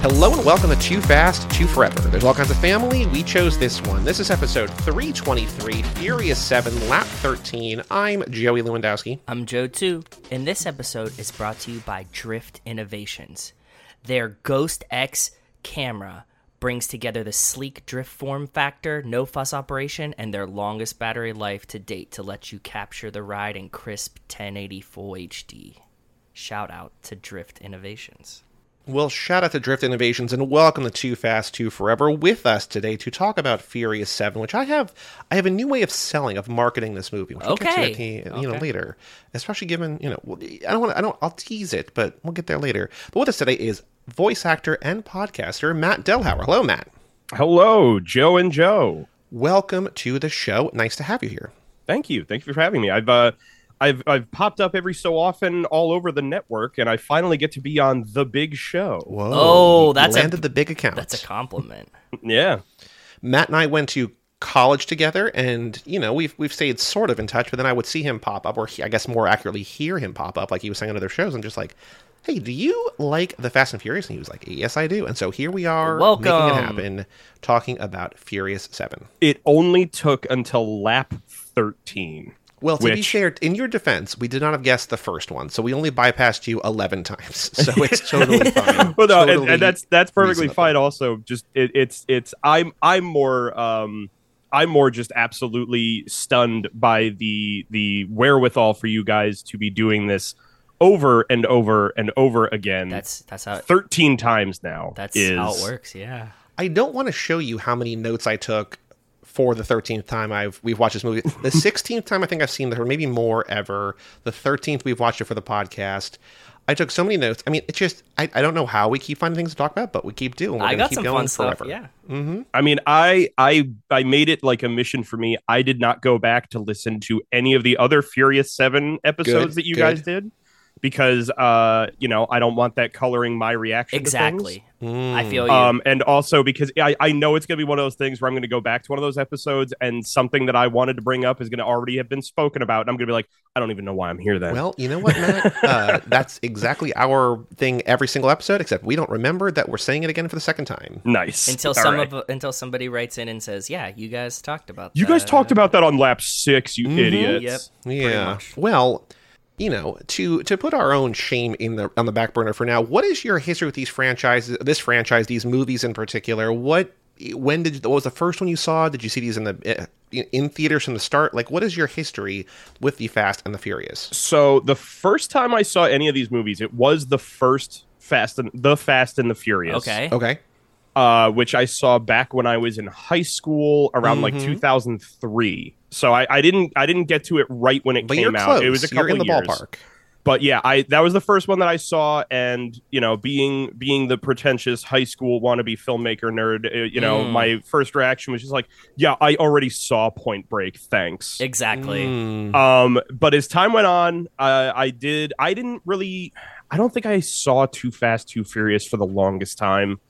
Hello and welcome to Too Fast, Too Forever. There's all kinds of family. We chose this one. This is episode 323, Furious 7, lap 13. I'm Joey Lewandowski. I'm Joe too. And this episode is brought to you by Drift Innovations. Their Ghost X camera brings together the sleek drift form factor, no fuss operation, and their longest battery life to date to let you capture the ride in crisp 1080 full HD. Shout out to Drift Innovations. Well, shout out to Drift Innovations and welcome to Too Fast, Too Forever. With us today to talk about Furious 7, which I have a new way of marketing this movie. Which okay. We'll get to later, especially given, I'll tease it, but we'll get there later. But with us today is voice actor and podcaster Matt Delhauer. Hello, Matt. Hello, Joe and Joe. Welcome to the show. Nice to have you here. Thank you. Thank you for having me. I've popped up every so often all over the network, and I finally get to be on the big show. Whoa! Oh, that's landed the big account. That's a compliment. Yeah, Matt and I went to college together, and we've stayed sort of in touch. But then I would see him pop up, or I guess more accurately, hear him pop up, like he was saying on other shows, and just like, hey, do you like the Fast and Furious? And he was like, yes, I do. And so here we are, making it happen, talking about Furious 7. It only took until lap 13. Well, be fair, in your defense, we did not have guessed the first one, so we only bypassed you 11 times. So it's totally fine. Well, no, totally and that's perfectly reasonable. Fine. Also, just I'm more just absolutely stunned by the wherewithal for you guys to be doing this over and over and over again. That's how 13 times now. How it works. Yeah, I don't want to show you how many notes I took for the 13th time we've watched this movie. The 16th time I think I've seen it, or maybe more ever. The 13th we've watched it for the podcast. I took so many notes. I mean, it's just, I don't know how we keep finding things to talk about, but we keep doing. I got some fun stuff, yeah. Mm-hmm. I mean, I made it like a mission for me. I did not go back to listen to any of the other Furious 7 episodes that you guys did because, I don't want that coloring my reaction to things. I feel you. And also because I know it's going to be one of those things where I'm going to go back to one of those episodes and something that I wanted to bring up is going to already have been spoken about. And I'm going to be like, I don't even know why I'm here then. Well, you know what, Matt? That's exactly our thing every single episode, except we don't remember that we're saying it again for the second time. Nice. Until somebody writes in and says, yeah, you guys talked about that. You guys talked about that on lap 6, you idiots. Yep. Yeah. Well, to put our own shame on the back burner for now, what is your history with these franchises, these movies in particular? What was the first one you saw? Did you see these in the theaters from the start? Like, what is your history with the Fast and the Furious? So the first time I saw any of these movies, it was the first Fast and the Furious. Okay. Which I saw back when I was in high school around like 2003. So I didn't get to it right when it came out. It was a couple of years. You're in the ballpark. But yeah, that was the first one that I saw, and being the pretentious high school wannabe filmmaker nerd, my first reaction was just like, yeah, I already saw Point Break, thanks. Exactly. But as time went on, I don't think I saw Too Fast, Too Furious for the longest time.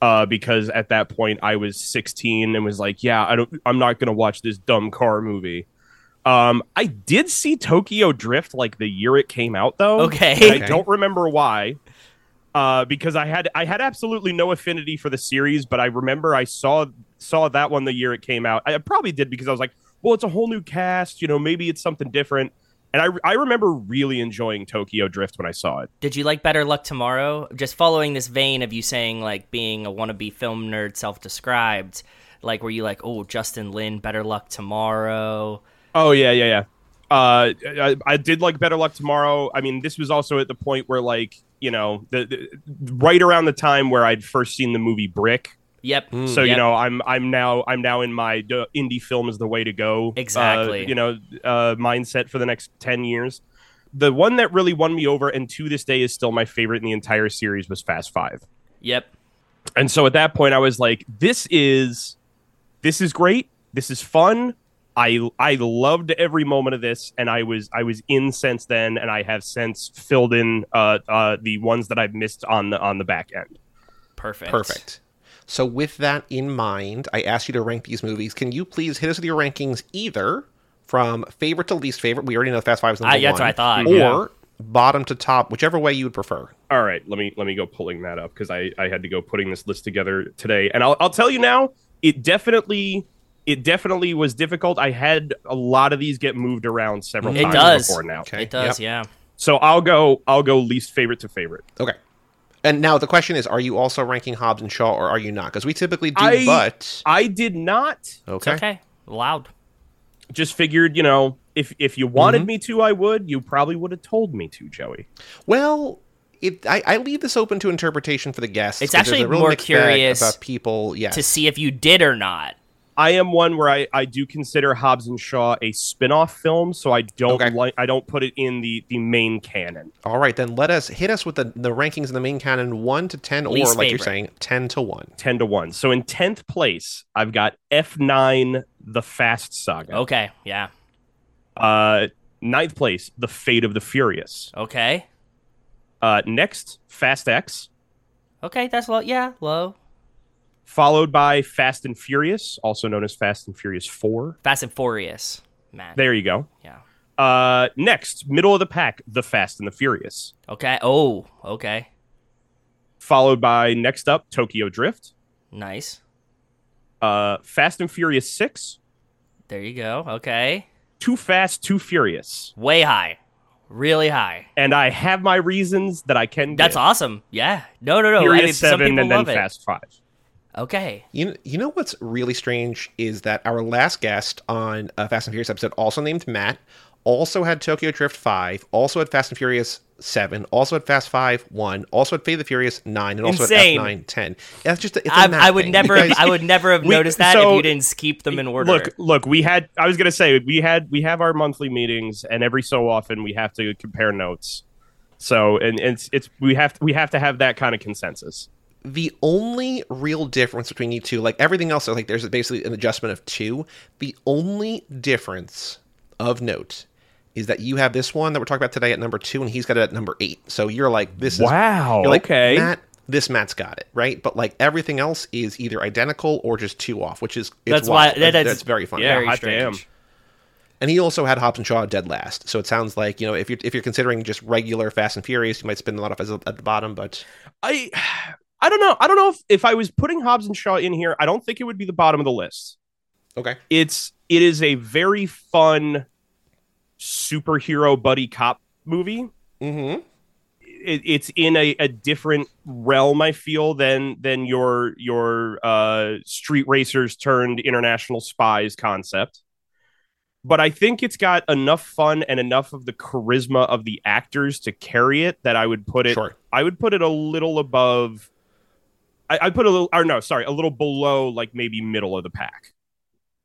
Because at that point I was 16 and was like, yeah, I'm not going to watch this dumb car movie. I did see Tokyo Drift like the year it came out though. Okay. I don't remember why, because I had absolutely no affinity for the series, but I remember I saw that one the year it came out. I probably did because I was like, well, it's a whole new cast, maybe it's something different. And I remember really enjoying Tokyo Drift when I saw it. Did you like Better Luck Tomorrow? Just following this vein of you saying, like, being a wannabe film nerd, self-described, like, were you like, oh, Justin Lin, Better Luck Tomorrow? Oh, yeah. I did like Better Luck Tomorrow. I mean, this was also at the point where, like, the right around the time where I'd first seen the movie Brick. Yep. So I'm now in my indie film is the way to go. Exactly. Mindset for the next 10 years. The one that really won me over and to this day is still my favorite in the entire series was Fast Five. Yep. And so at that point I was like, this is great. This is fun. I loved every moment of this, and I was in since then, and I have since filled in the ones that I've missed on the back end. Perfect. So with that in mind, I asked you to rank these movies. Can you please hit us with your rankings either from favorite to least favorite? We already know Fast Five is number one. That's what I thought. Or bottom to top, whichever way you would prefer. All right, let me go pulling that up because I had to go putting this list together today. And I'll tell you now, it definitely was difficult. I had a lot of these get moved around several times before now. Okay. It does, yeah. So I'll go least favorite to favorite. Okay. And now the question is, are you also ranking Hobbs and Shaw or are you not? Because we typically do, but... I did not. Okay. It's okay. Loud. Just figured, if you wanted me to, I would. You probably would have told me to, Joey. Well, I leave this open to interpretation for the guests. It's actually more curious about people, to see if you did or not. I am one where I do consider Hobbs and Shaw a spin-off film, so I don't I don't put it in the main canon. All right, then hit us with the rankings in the main canon 1 to 10, or least favorite. You're saying, 10 to 1. 10 to 1. So in 10th place, I've got F9, The Fast Saga. Okay, yeah. 9th place, The Fate of the Furious. Okay. Next, Fast X. Okay, that's low. Yeah, low. Followed by Fast and Furious, also known as Fast and Furious 4. Fast and Furious, man. There you go. Yeah. Next, middle of the pack, The Fast and the Furious. Okay. Oh, okay. Followed by, next up, Tokyo Drift. Nice. Fast and Furious 6. There you go. Okay. Too Fast, Too Furious. Way high. Really high. And I have my reasons that I can get. That's awesome. Yeah. No. Furious 7 and then Fast 5. Okay. You know what's really strange is that our last guest on a Fast and Furious episode, also named Matt, also had Tokyo Drift 5, also had Fast and Furious 7, also had Fast 5 1, also had Fate of the Furious 9, and also at F9 10. That's just I would never have noticed that if you didn't keep them in order. Look, we have our monthly meetings, and every so often we have to compare notes. So and it's we have to have that kind of consensus. The only real difference between you two, like everything else, like there's basically an adjustment of 2. The only difference of note is that you have this one that we're talking about today at number 2, and he's got it at number 8. So you're like, this is... Wow, you're like, okay. Matt's got it, right? But like everything else is either identical or just 2 off, which is... That's very funny. Yeah, very strange. And he also had Hobbs and Shaw dead last, so it sounds like, if you're considering just regular Fast and Furious, you might spin a lot off at the bottom, but... I don't know. I don't know if I was putting Hobbs and Shaw in here, I don't think it would be the bottom of the list. Okay. It is a very fun superhero buddy cop movie. Mm-hmm. It's in a different realm, I feel, than your street racers turned international spies concept. But I think it's got enough fun and enough of the charisma of the actors to carry it that I would put it. Sure. I would put it a little above. I put a little below, like maybe middle of the pack.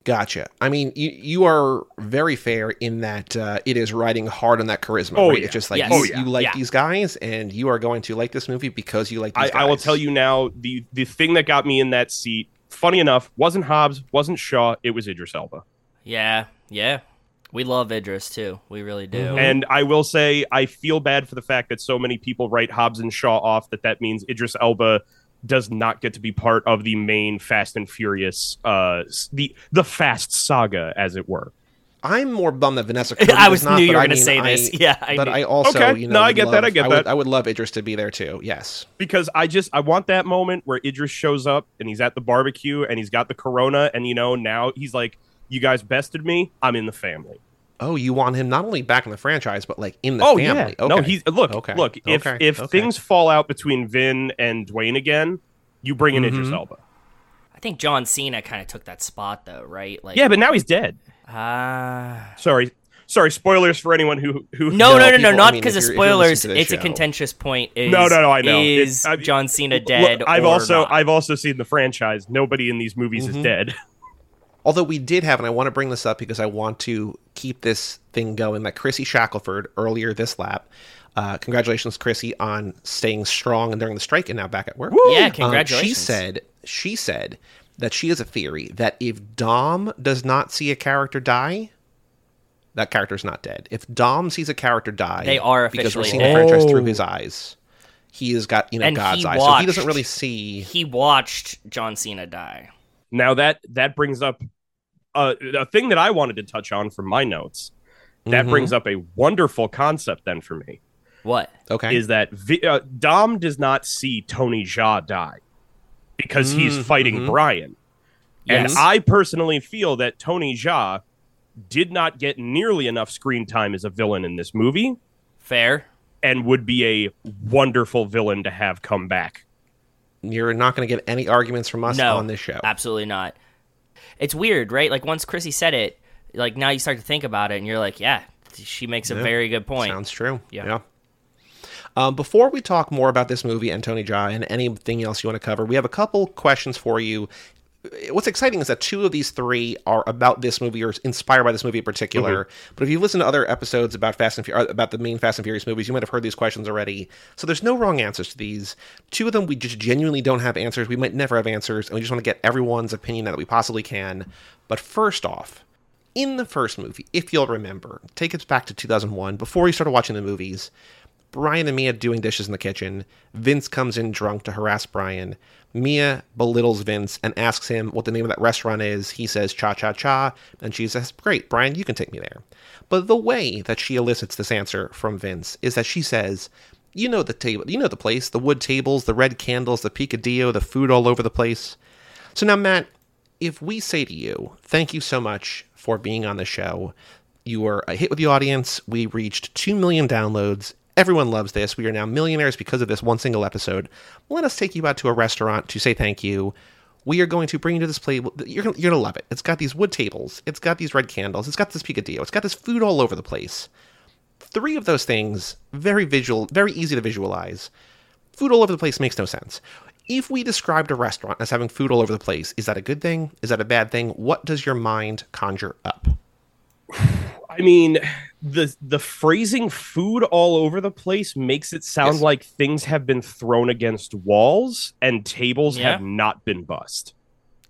Gotcha. I mean, you are very fair in that it is riding hard on that charisma. Oh, right? Yeah. It's just like, yes. You like these guys, and you are going to like this movie because you like these guys. I will tell you now, the thing that got me in that seat, funny enough, wasn't Hobbs, wasn't Shaw, it was Idris Elba. Yeah. We love Idris, too. We really do. And I will say, I feel bad for the fact that so many people write Hobbs and Shaw off, that means Idris Elba does not get to be part of the main Fast and Furious, the Fast Saga, as it were. I'm more bummed that Vanessa Kirby knew you were going to say this. I also, okay. I get that. I would love Idris to be there too. Yes, because I want that moment where Idris shows up and he's at the barbecue and he's got the Corona and now he's like, "You guys bested me. I'm in the family." Oh, you want him not only back in the franchise, but like in the family. Yeah. Okay. No, look. If things fall out between Vin and Dwayne again, you bring in Idris Elba. I think John Cena kind of took that spot, though, right? Like, yeah, but now he's dead. Sorry. Spoilers for anyone who. No, not because of spoilers. It's a contentious point. No, I know. Is John Cena dead? Look, I've also seen the franchise. Nobody in these movies is dead. Although we did have, and I want to bring this up because I want to keep this thing going, that Chrissy Shackleford earlier this lap, congratulations, Chrissy, on staying strong and during the strike and now back at work. Yeah, congratulations. She said that she has a theory that if Dom does not see a character die, that character's not dead. If Dom sees a character die, they are officially because we're seeing the franchise through his eyes. he has got, you know, and God's eyes, so he doesn't really see. He watched John Cena die. Now that brings up a thing that I wanted to touch on from my notes. That brings up a wonderful concept then for me. What? Okay. Is that Dom does not see Tony Jaa die because he's fighting Brian. Yes. And I personally feel that Tony Jaa did not get nearly enough screen time as a villain in this movie. Fair. And would be a wonderful villain to have come back. You're not going to get any arguments from us on this show. Absolutely not. It's weird, right? Like, once Chrissy said it, like, now you start to think about it, and you're like, yeah, she makes a very good point. Sounds true. Yeah. Before we talk more about this movie and Tony Jaa and anything else you want to cover, we have a couple questions for you. What's exciting is that two of these three are about this movie or inspired by this movie in particular. But if you listen to other episodes about about the main Fast and Furious movies, you might have heard these questions already. So there's no wrong answers to these. Two of them we just genuinely don't have answers. We might never have answers, and we just want to get everyone's opinion that we possibly can. But first off, in the first movie, if you'll remember, take us back to 2001, before you started watching the movies, Brian and Mia doing dishes in the kitchen. Vince comes in drunk to harass Brian. Mia belittles Vince and asks him what the name of that restaurant is. He says, Cha Cha Cha. And she says, great, Brian, you can take me there. But the way that she elicits this answer from Vince is that she says, you know the table, you know the place, the wood tables, the red candles, the picadillo, the food all over the place. So now, Matt, if we say to you, thank you so much for being on the show. You were a hit with the audience. We reached 2 million downloads. Everyone loves this. We are now millionaires because of this one single episode. Let us take you out to a restaurant to say thank you. We are going to bring you to this place. You're going to love it. It's got these wood tables. It's got these red candles. It's got this picadillo. It's got this food all over the place. Three of those things, very visual, very easy to visualize. Food all over the place makes no sense. If we described a restaurant as having food all over the place, is that a good thing? Is that a bad thing? What does your mind conjure up? I mean, the phrasing food all over the place makes it sound like things have been thrown against walls and tables have not been bussed.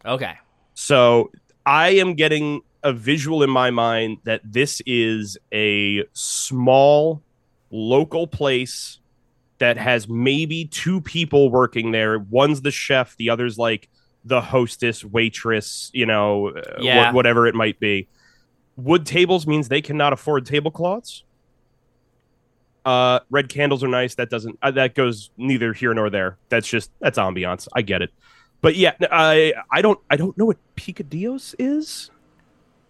Okay. So I am getting a visual in my mind that this is a small local place that has maybe two people working there. One's the chef. The other's like the hostess, waitress, you know, whatever it might be. Wood tables means they cannot afford tablecloths. Red candles are nice. That doesn't. That goes neither here nor there. That's ambiance. I get it. But yeah, I don't know what picadillos is.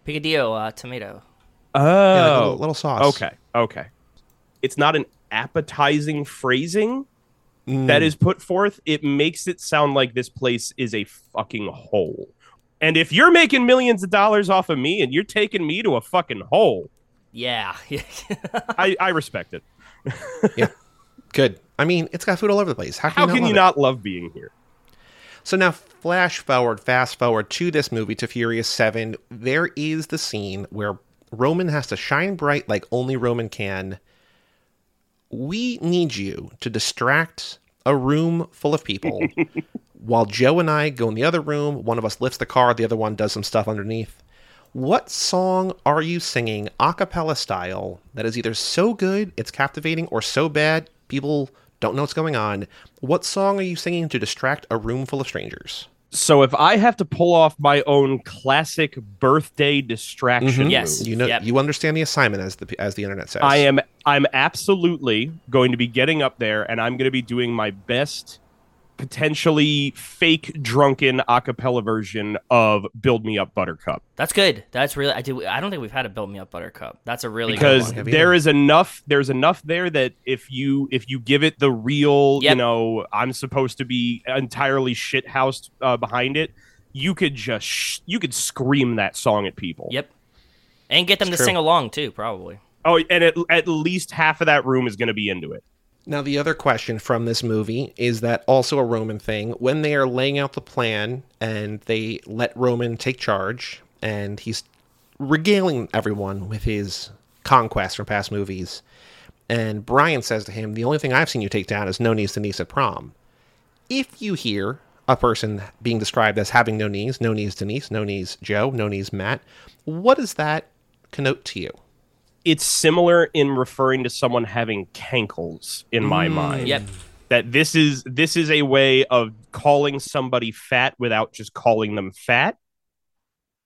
Picadillo, tomato. Oh, yeah, like a little sauce. Okay. It's not an appetizing phrasing that is put forth. It makes it sound like this place is a fucking hole. And if you're making millions of dollars off of me and you're taking me to a fucking hole. Yeah. I respect it. Yeah. Good. I mean, it's got food all over the place. How can you not love being here? So now fast forward to this movie, to Furious 7. There is the scene where Roman has to shine bright like only Roman can. We need you to distract a room full of people. While Joe and I go in the other room, one of us lifts the car, the other one does some stuff underneath. What song are you singing a cappella style that is either so good, it's captivating, or so bad, people don't know what's going on? What song are you singing to distract a room full of strangers? So if I have to pull off my own classic birthday distraction move, you know, you understand the assignment, as the internet says. I'm absolutely going to be getting up there, and I'm going to be doing my best potentially fake drunken a cappella version of Build Me Up Buttercup. That's good. That's really I don't think we've had a Build Me Up Buttercup. That's a really good one. Because there's enough there that if you give it the real, you know, I'm supposed to be entirely shithoused behind it, you could scream that song at people. Yep. And get them to sing along too, probably. Oh, and at least half of that room is going to be into it. Now, the other question from this movie is that also a Roman thing. When they are laying out the plan and they let Roman take charge and he's regaling everyone with his conquests from past movies, and Brian says to him, the only thing I've seen you take down is no knees to niece at prom. If you hear a person being described as having no knees, no knees to niece, no knees Joe, no knees Matt, what does that connote to you? It's similar in referring to someone having cankles in my mind. Yep. that this is a way of calling somebody fat without just calling them fat.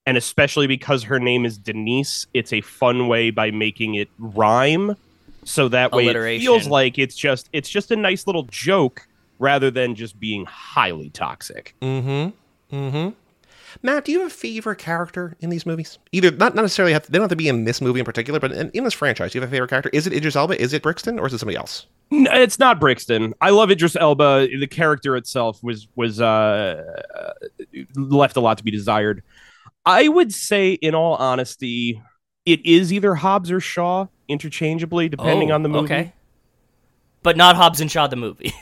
And especially because her name is Denise, it's a fun way by making it rhyme. So that way it feels like it's just a nice little joke rather than just being highly toxic. Mm-hmm. Mm-hmm. Matt, do you have a favorite character in these movies? Either not necessarily they don't have to be in this movie in particular, but in this franchise, do you have a favorite character? Is it Idris Elba? Is it Brixton? Or is it somebody else? No, it's not Brixton. I love Idris Elba. The character itself was left a lot to be desired. I would say, in all honesty, it is either Hobbs or Shaw, interchangeably, depending on the movie. Okay. But not Hobbs and Shaw the movie.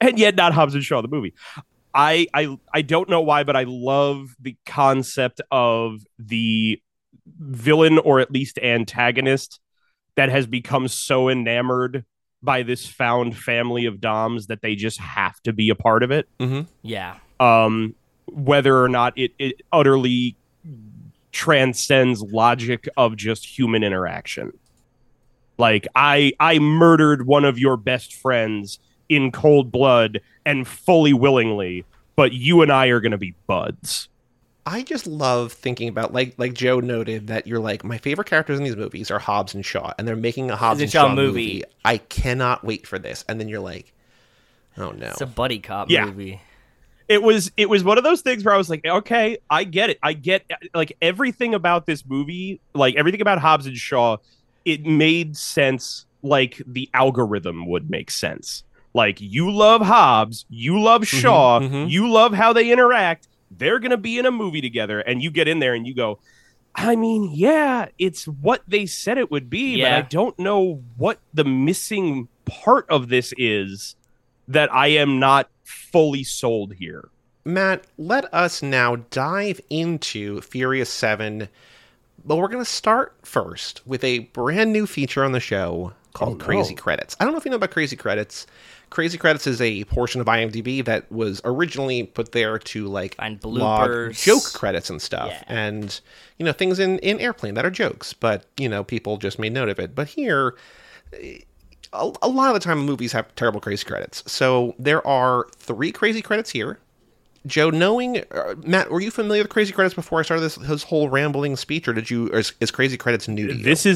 And yet not Hobbs and Shaw the movie. I don't know why, but I love the concept of the villain, or at least antagonist, that has become so enamored by this found family of Doms that they just have to be a part of it. Mm-hmm. Yeah. Whether or not it utterly transcends logic of just human interaction. Like, I murdered one of your best friends in cold blood and fully willingly, but you and I are going to be buds. I just love thinking about, like Joe noted, that you're like, my favorite characters in these movies are Hobbs and Shaw, and they're making a Hobbs and Shaw movie. I cannot wait for this. And then you're like, oh no. It's a buddy cop movie. It was one of those things where I was like, okay, I get it. I get, like, everything about this movie, like everything about Hobbs and Shaw, it made sense like the algorithm would make sense. Like, you love Hobbs, you love Shaw, mm-hmm. you love how they interact. They're going to be in a movie together, and you get in there and you go, I mean, yeah, it's what they said it would be, but I don't know what the missing part of this is that I am not fully sold here. Matt, let us now dive into Furious 7, but we're going to start first with a brand new feature on the show called Crazy Credits. I don't know if you know about Crazy Credits. Crazy Credits is a portion of IMDb that was originally put there to, like, log joke credits and stuff. Yeah. And, you know, things in Airplane that are jokes, but, you know, people just made note of it. But here, a lot of the time movies have terrible Crazy Credits. So there are 3 Crazy Credits here. Joe, Matt, were you familiar with Crazy Credits before I started this whole rambling speech, or is Crazy Credits new to you? This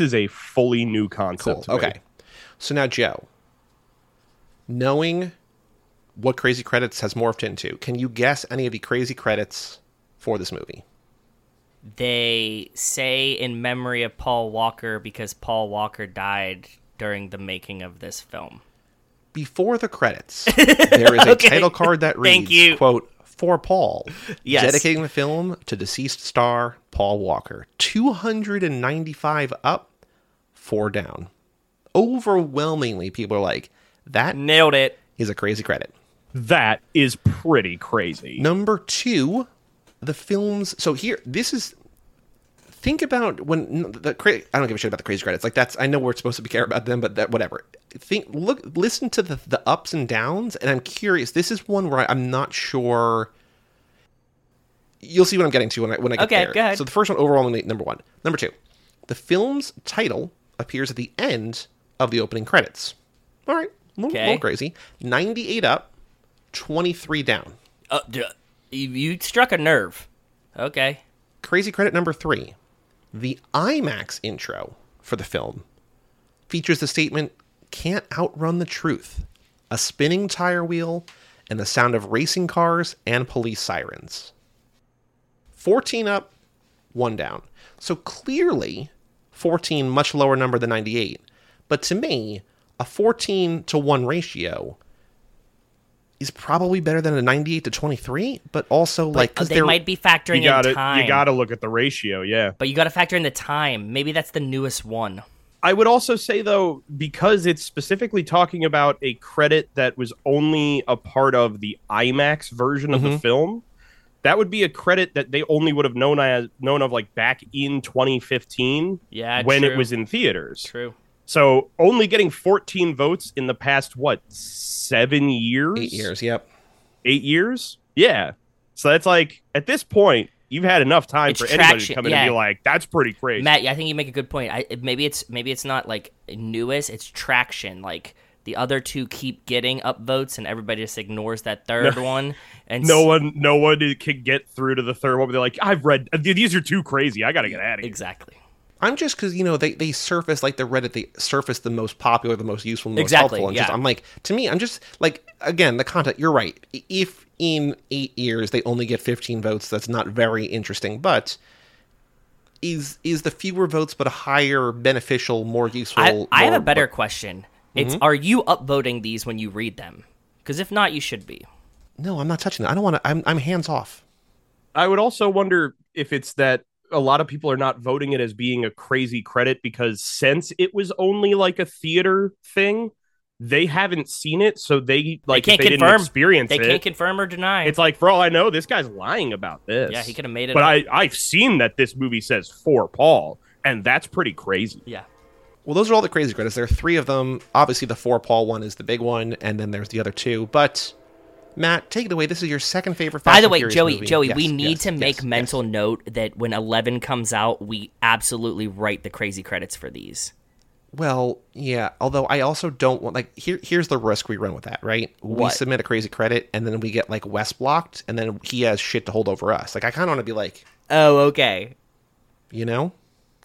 is a fully new concept. Cool. Okay. So now, Joe, knowing what Crazy Credits has morphed into, can you guess any of the Crazy Credits for this movie? They say in memory of Paul Walker because Paul Walker died during the making of this film. Before the credits, there is a title card that reads, quote, "For Paul," dedicating the film to deceased star Paul Walker. 295 up, 4 down. Overwhelmingly, people are like, that nailed it. Is a crazy credit. That is pretty crazy. Number 2, the film's... So here, this is... Think about when I don't give a shit about the crazy credits. Like, that's, I know we're supposed to be care about them, but that, whatever. Listen to the ups and downs, and I'm curious. This is one where I'm not sure. You'll see what I'm getting to when I get there. Okay, go ahead. So the first one, overwhelmingly, number 1. Number 2, the film's title appears at the end of the opening credits. All right, a little crazy. 98 up, 23 down. You struck a nerve. Okay. Crazy credit number 3. The IMAX intro for the film features the statement, "Can't outrun the truth," a spinning tire wheel, and the sound of racing cars and police sirens. 14 up, 1 down. So clearly, 14, much lower number than 98. But to me, a 14-1 ratio is probably better than a 98-23, but also, like, because they might be factoring in time. You got to look at the ratio, yeah. But you got to factor in the time. Maybe that's the newest one. I would also say, though, because it's specifically talking about a credit that was only a part of the IMAX version of the film, that would be a credit that they only would have known of like back in 2015 when it was in theaters. True. So only getting 14 votes in the past, 7 years? 8 years, yep. 8 years? Yeah. So that's like, at this point, you've had enough time for anybody to come in and be like, that's pretty crazy. Matt, I think you make a good point. Maybe it's not like newest, it's traction. Like, The other two keep getting upvotes, and everybody just ignores that third one. And no one can get through to the third one. But they're like, I've read these are too crazy. I got to get out of here. Exactly. I'm just because, you know, they surface like the Reddit, they surface the most popular, the most useful, the most helpful. And I'm like, to me, I'm just like, again, the content, you're right. If in 8 years they only get 15 votes, that's not very interesting. But is the fewer votes but a higher, beneficial, more useful? I have a better question. It's are you upvoting these when you read them? Because if not, you should be. No, I'm not touching them. I don't want to. I'm hands off. I would also wonder if it's that a lot of people are not voting it as being a crazy credit because since it was only like a theater thing, they haven't seen it, so they like they can't didn't experience it. They can't confirm or deny. It's like, for all I know, this guy's lying about this. Yeah, he could have made it up. But I've seen that this movie says for Paul, and that's pretty crazy. Yeah. Well, those are all the crazy credits. There are three of them. Obviously, the for Paul one is the big one, and then there's the other two, but... Matt, take it away. This is your second favorite Fast and Furious movie. By the way, Joey, yes, we need to make mental note that when 11 comes out, we absolutely write the crazy credits for these. Well, yeah, although I also don't want, like, here's the risk we run with that, right? What? We submit a crazy credit, and then we get, like, West blocked, and then he has shit to hold over us. Like, I kind of want to be like... Oh, okay. You know?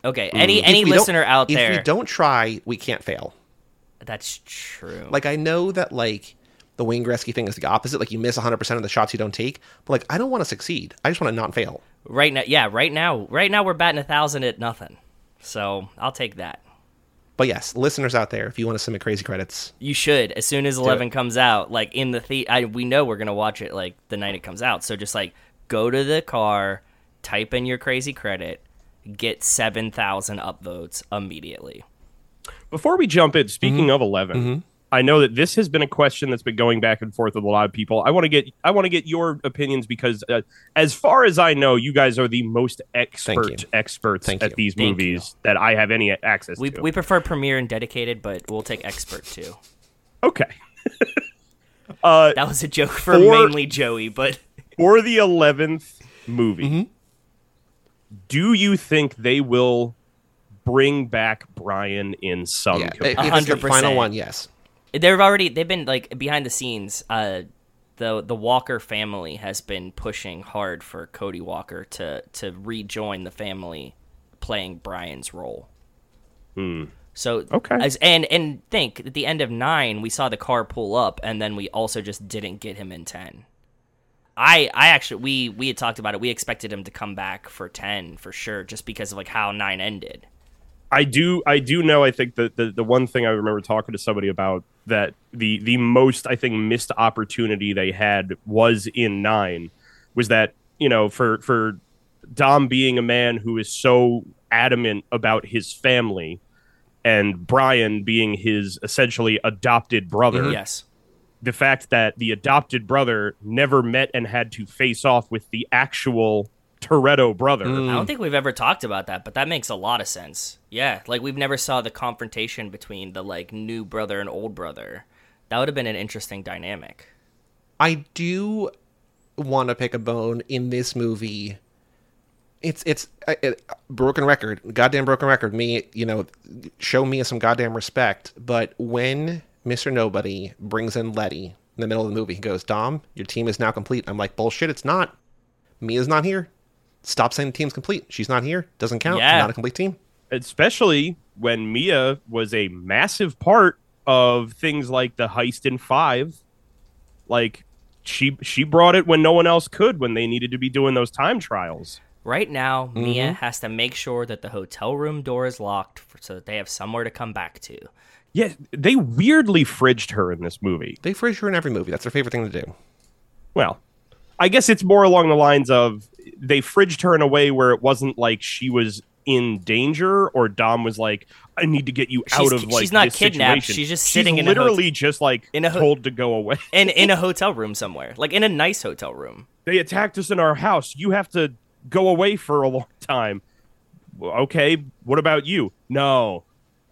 Okay, any listener out there... If we don't try, we can't fail. That's true. Like, I know that, like... The Wayne Gretzky thing is the opposite. Like, you miss 100% of the shots you don't take. But, like, I don't want to succeed. I just want to not fail. Right now, yeah, right now we're batting 1,000 at nothing. So, I'll take that. But, yes, listeners out there, if you want to submit crazy credits. You should. As soon as 11 comes out, like, in the theater, we know we're going to watch it, like, the night it comes out. So, just, like, go to the car, type in your crazy credit, get 7,000 upvotes immediately. Before we jump in, speaking of 11... I know that this has been a question that's been going back and forth with a lot of people. I want to get your opinions because, as far as I know, you guys are the most experts at these movies that I have any access to. We prefer Premiere and Dedicated, but we'll take expert too. Okay. That was a joke for mainly Joey, but for the 11th movie, do you think they will bring back Brian in some? Yeah, 100%. The final one, yes. They've been like behind the scenes. The Walker family has been pushing hard for Cody Walker to rejoin the family, playing Brian's role. So okay, and think at the end of 9 we saw the car pull up, and then we also just didn't get him in 10. I actually we had talked about it. We expected him to come back for 10 for sure, just because of like how 9 ended. I do know. I think that the one thing I remember talking to somebody about that the most, I think, missed opportunity they had was in 9 was that, you know, for Dom being a man who is so adamant about his family and Brian being his essentially adopted brother. Yes. The fact that the adopted brother never met and had to face off with the actual Toretto brother. I don't think we've ever talked about that, but that makes a lot of sense. Yeah, like we've never saw the confrontation between the like new brother and old brother. That would have been an interesting dynamic. I do want to pick a bone in this movie. It's broken record, goddamn broken record. Me, you know, show me some goddamn respect. But when Mr. Nobody brings in Letty in the middle of the movie, he goes, "Dom, your team is now complete." I'm like, bullshit, it's not. Mia's not here. Stop saying the team's complete. She's not here. Doesn't count. Yeah. Not a complete team. Especially when Mia was a massive part of things like the heist in 5. Like, she brought it when no one else could, when they needed to be doing those time trials. Right now, Mia has to make sure that the hotel room door is locked so that they have somewhere to come back to. Yeah, they weirdly fridged her in this movie. They fridge her in every movie. That's their favorite thing to do. Well, I guess it's more along the lines of they fridged her in a way where it wasn't like she was in danger or Dom was like, I need to get you out of like, she's not this kidnapped situation. She's just sitting in literally just like told to go away and in a hotel room somewhere, like in a nice hotel room. They attacked us in our house. You have to go away for a long time. Okay. What about you? No,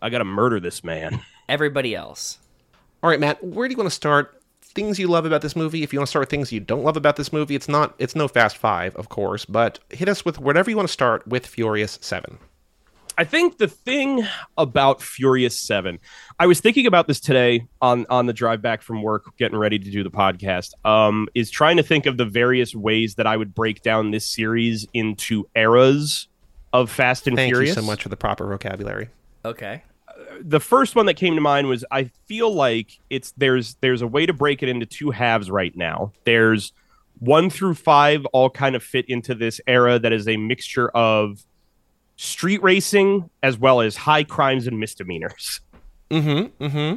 I got to murder this man. Everybody else. All right, Matt, where do you want to start? Things you love about this movie. If you want to start with things you don't love about this movie, it's no Fast Five, of course, but hit us with whatever you want to start with Furious 7. I think the thing about Furious 7, I was thinking about this today on the drive back from work, getting ready to do the podcast, is trying to think of the various ways that I would break down this series into eras of Fast and Furious. Thank you so much for the proper vocabulary. Okay. The first one that came to mind was, I feel like there's a way to break it into two halves right now. There's 1 through 5 all kind of fit into this era that is a mixture of street racing as well as high crimes and misdemeanors. Mm-hmm. Mm-hmm.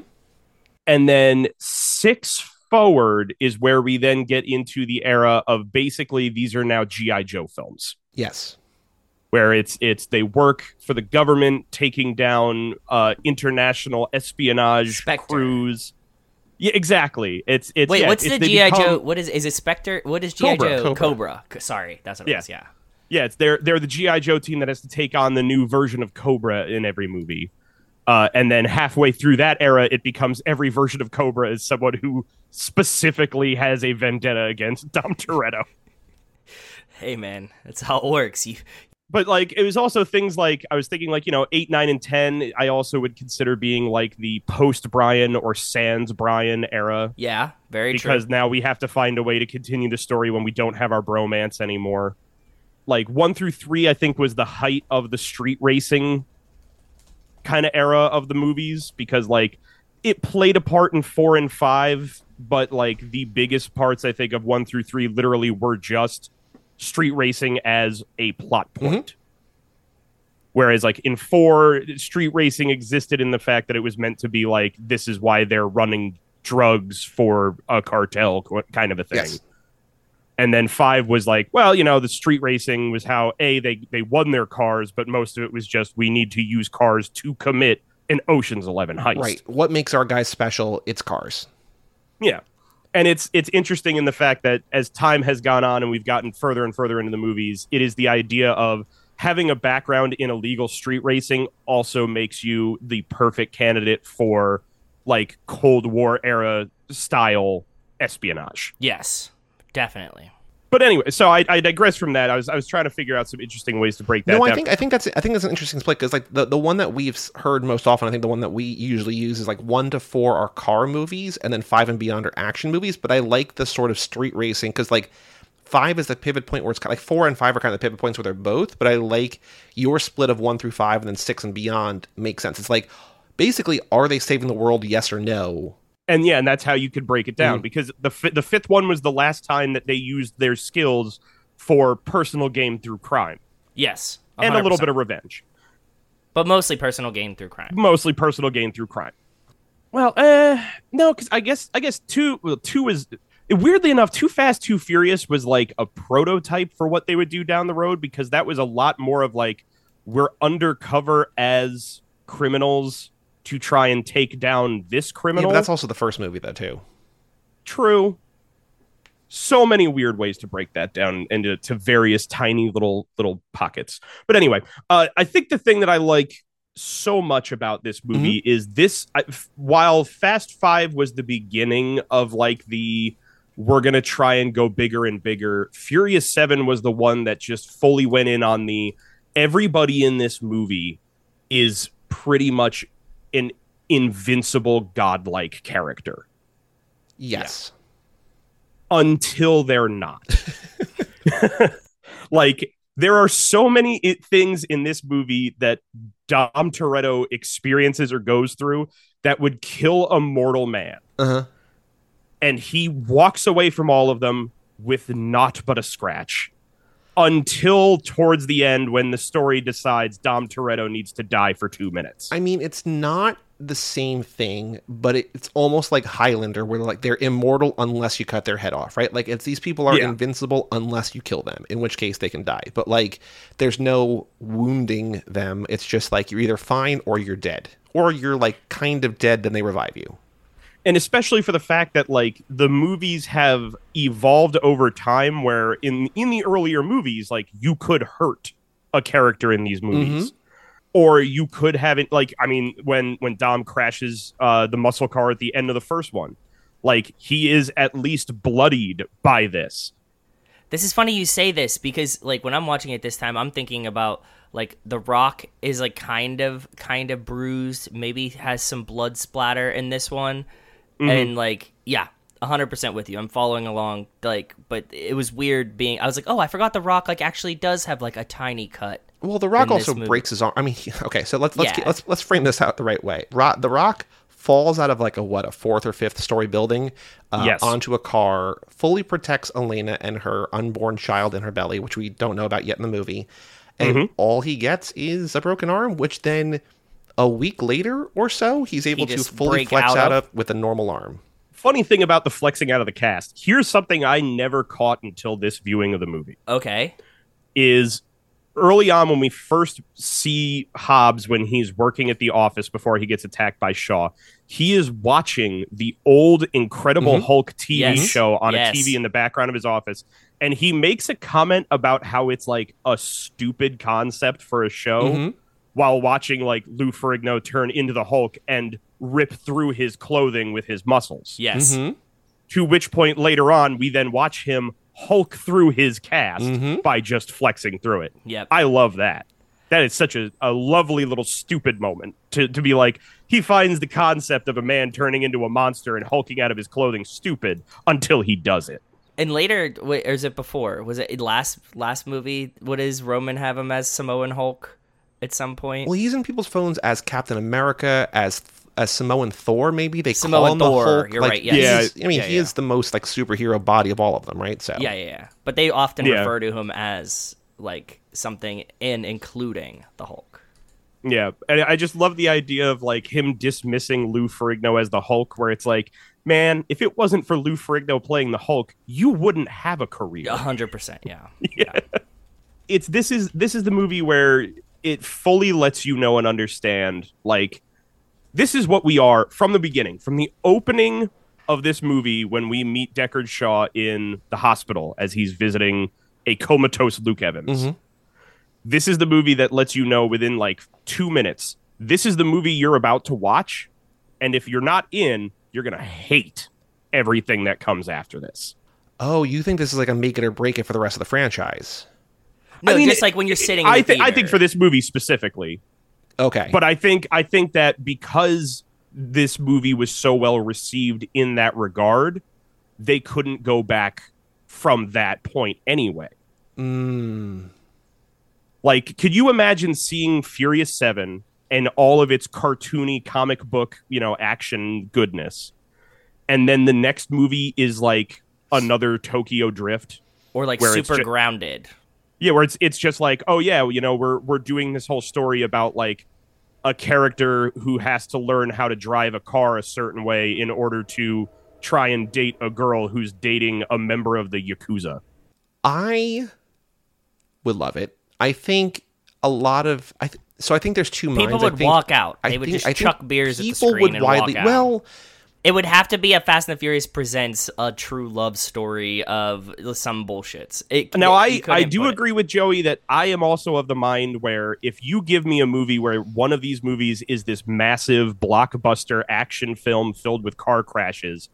And then 6 forward is where we then get into the era of basically these are now G.I. Joe films. Yes. Where it's they work for the government, taking down international espionage crews. Yeah, exactly. It's wait, yeah, what's the G.I. Joe? What is it? Spectre? What is G.I. Joe? Cobra. Sorry, that's what it is. Yeah. Yeah, it's they're the G.I. Joe team that has to take on the new version of Cobra in every movie. And then halfway through that era, it becomes every version of Cobra is someone who specifically has a vendetta against Dom Toretto. Hey, man, that's how it works. But like, it was also things like, I was thinking like, 8, 9, and 10, I also would consider being like the post-Brian or sans Brian era. Yeah, very true. Because now we have to find a way to continue the story when we don't have our bromance anymore. Like 1 through 3, I think, was the height of the street racing kind of era of the movies, because like it played a part in 4 and 5, but like the biggest parts, I think, of 1 through 3 literally were just street racing as a plot point. Mm-hmm. Whereas like in 4, street racing existed in the fact that it was meant to be like, this is why they're running drugs for a cartel kind of a thing. Yes. And then 5 was like, well, the street racing was how they won their cars, but most of it was just, we need to use cars to commit an Ocean's 11 heist. Right. What makes our guys special? It's cars. Yeah. And it's interesting in the fact that as time has gone on and we've gotten further and further into the movies, it is the idea of having a background in illegal street racing also makes you the perfect candidate for like Cold War era style espionage. Yes, definitely. But anyway, so I digress from that. I was trying to figure out some interesting ways to break that down. I think that's an interesting split, because like the one that we've heard most often, I think the one that we usually use is like 1 to 4 are car movies, and then 5 and beyond are action movies. But I like the sort of street racing, because like 5 is the pivot point where it's kind of like 4 and 5 are kind of the pivot points where they're both. But I like your split of 1 through 5 and then 6 and beyond makes sense. It's like basically, are they saving the world? Yes or no. And yeah, and that's how you could break it down, because the fifth one was the last time that they used their skills for personal gain through crime. Yes. 100%. And a little bit of revenge. But mostly personal gain through crime. Well, no, because I guess 2 is, weirdly enough, Too Fast, Too Furious was like a prototype for what they would do down the road, because that was a lot more of like, we're undercover as criminals to try and take down this criminal. Yeah, but that's also the first movie, though, too. True. So many weird ways to break that down into various tiny little pockets. But anyway, I think the thing that I like so much about this movie is this. While Fast Five was the beginning of like the, we're going to try and go bigger and bigger, Furious 7 was the one that just fully went in on the, everybody in this movie is pretty much an invincible godlike character. Yes. Yeah. Until they're not. Like, there are so many things in this movie that Dom Toretto experiences or goes through that would kill a mortal man. Uh-huh. And he walks away from all of them with naught but a scratch, until towards the end when the story decides Dom Toretto needs to die for 2 minutes. I mean, it's not the same thing, but it's almost like Highlander, where like they're immortal unless you cut their head off, right? Like, it's, these people are invincible unless you kill them, in which case they can die. But like, there's no wounding them. It's just like, you're either fine or you're dead, or you're like kind of dead, then they revive you. And especially for the fact that like the movies have evolved over time, where in the earlier movies, like, you could hurt a character in these movies, or you could have it. Like, I mean, when Dom crashes the muscle car at the end of the first one, like, he is at least bloodied by this. This is funny you say this because, like, when I'm watching it this time, I'm thinking about, like, The Rock is, like, kind of bruised, maybe has some blood splatter in this one. Mm-hmm. And, like, yeah, 100% with you. I'm following along, like, but it was weird being, I was like, oh, I forgot The Rock, like, actually does have, like, a tiny cut. Well, The Rock also breaks his arm. I mean, okay, so let's frame this out the right way. The Rock falls out of like a fourth or fifth story building onto a car, fully protects Elena and her unborn child in her belly, which we don't know about yet in the movie. And all he gets is a broken arm, which then a week later or so, he's able to fully flex out of with a normal arm. Funny thing about the flexing out of the cast. Here's something I never caught until this viewing of the movie. Okay. Is early on when we first see Hobbs when he's working at the office before he gets attacked by Shaw, he is watching the old Incredible Hulk TV show on a TV in the background of his office. And he makes a comment about how it's like a stupid concept for a show while watching like Lou Ferrigno turn into the Hulk and rip through his clothing with his muscles. Yes. Mm-hmm. To which point later on, we then watch him Hulk through his cast by just flexing through it. Yep. I love that. That is such a lovely little stupid moment to be like, he finds the concept of a man turning into a monster and hulking out of his clothing stupid until he does it. And later, wait, or is it before? Was it last movie? What does Roman have him as? Samoan Hulk at some point? Well, he's in people's phones as Captain America, as Samoan Thor, maybe they Samoan call him Thor, the Hulk. You're like, right. Yes. Yeah, I mean, he is the most like superhero body of all of them, right? So yeah. But they often refer to him as like something, including the Hulk. Yeah, and I just love the idea of like him dismissing Lou Ferrigno as the Hulk, where it's like, man, if it wasn't for Lou Ferrigno playing the Hulk, you wouldn't have a career. 100%. Yeah. It's this is the movie where it fully lets you know and understand like. This is what we are from the beginning, from the opening of this movie when we meet Deckard Shaw in the hospital as he's visiting a comatose Luke Evans. Mm-hmm. This is the movie that lets you know within like 2 minutes, this is the movie you're about to watch. And if you're not in, you're going to hate everything that comes after this. Oh, you think this is like a make it or break it for the rest of the franchise? No, I mean, just like when you're sitting in the theater. I think for this movie specifically. Okay. But I think that because this movie was so well received in that regard, they couldn't go back from that point anyway. Mm. Like, could you imagine seeing Furious 7 and all of its cartoony comic book, action goodness, and then the next movie is like another Tokyo Drift? Or like super grounded. Yeah, where it's just like, oh yeah, we're doing this whole story about like a character who has to learn how to drive a car a certain way in order to try and date a girl who's dating a member of the Yakuza. I would love it. I think a lot of I think there's two minds. People would walk out. They would just chuck beers at the screen and walk out. Well, it would have to be a Fast and the Furious Presents a true love story of some bullshits. I do agree with Joey that I am also of the mind where if you give me a movie where one of these movies is this massive blockbuster action film filled with car crashes,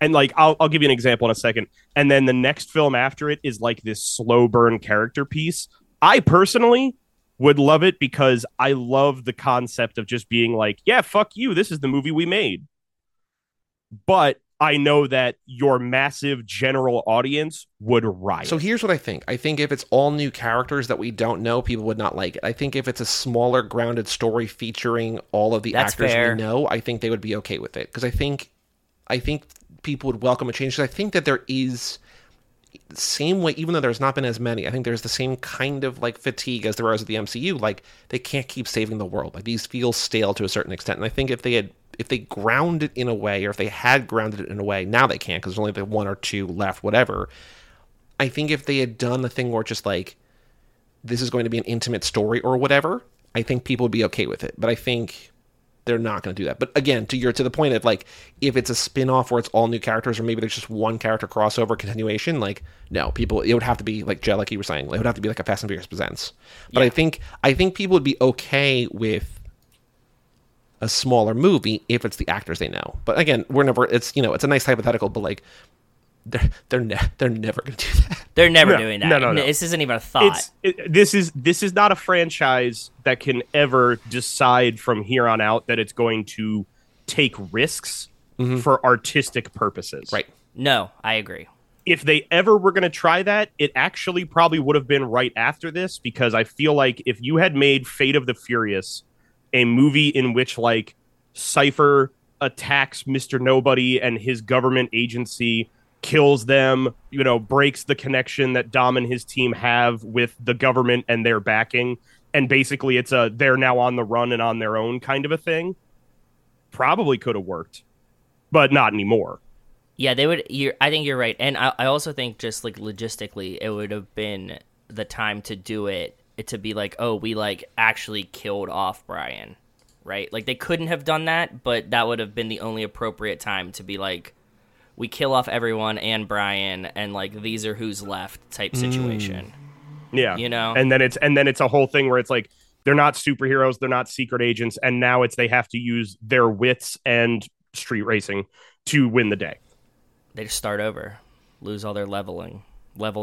and like I'll give you an example in a second, and then the next film after it is like this slow burn character piece, I personally would love it because I love the concept of just being like, yeah, fuck you, this is the movie we made. But I know that your massive general audience would riot. So here's what I think. I think if it's all new characters that we don't know, people would not like it. I think if it's a smaller, grounded story featuring all of the actors we know, I think they would be okay with it. Because I think people would welcome a change. Because I think that there is the same way, even though there's not been as many, I think there's the same kind of like fatigue as there is at the MCU. Like, they can't keep saving the world. Like, these feel stale to a certain extent. And I think if they ground it in a way, or if they had grounded it in a way, now they can't because there's only one or two left, whatever. I think if they had done the thing where just like, this is going to be an intimate story or whatever, I think people would be okay with it. But I think they're not going to do that. But again, to the point of like, if it's a spin-off where it's all new characters, or maybe there's just one character crossover continuation, like, no, people, it would have to be like Jell, like you were saying, it would have to be like a Fast and Furious Presents. But yeah. I think people would be okay with a smaller movie if it's the actors they know. But again, it's a nice hypothetical, but like they're never going to do that. They're never doing that. No. This isn't even a thought. This is not a franchise that can ever decide from here on out that it's going to take risks for artistic purposes. Right. No, I agree. If they ever were going to try that, it actually probably would have been right after this, because I feel like if you had made Fate of the Furious a movie in which, like, Cypher attacks Mr. Nobody and his government agency, kills them, you know, breaks the connection that Dom and his team have with the government and their backing, and basically it's a they're now on the run and on their own kind of a thing, probably could have worked, but not anymore. Yeah, they would. I think you're right, and I also think just like logistically, it would have been the time to do it. To be like, oh, we like actually killed off Brian, right? Like they couldn't have done that, but that would have been the only appropriate time to be like, we kill off everyone and Brian, and like these are who's left type situation. Yeah, you know. And then it's a whole thing where it's like they're not superheroes, they're not secret agents, and now it's they have to use their wits and street racing to win the day. They just start over, lose all their level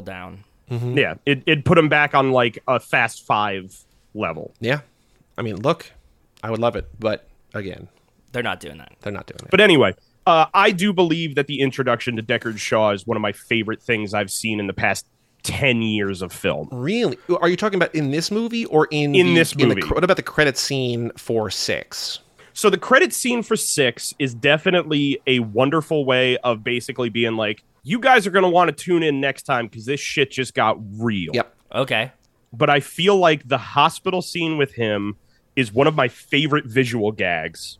down. Mm-hmm. Yeah, it put them back on like a Fast Five level. Yeah, I mean, look, I would love it, but again, they're not doing that. But anyway, I do believe that the introduction to Deckard Shaw is one of my favorite things I've seen in the past 10 years of film. Really? Are you talking about in this movie or in this movie? What about the credit scene for 6? So the credit scene for 6 is definitely a wonderful way of basically being like, you guys are going to want to tune in next time because this shit just got real. Yep. Okay. But I feel like the hospital scene with him is one of my favorite visual gags.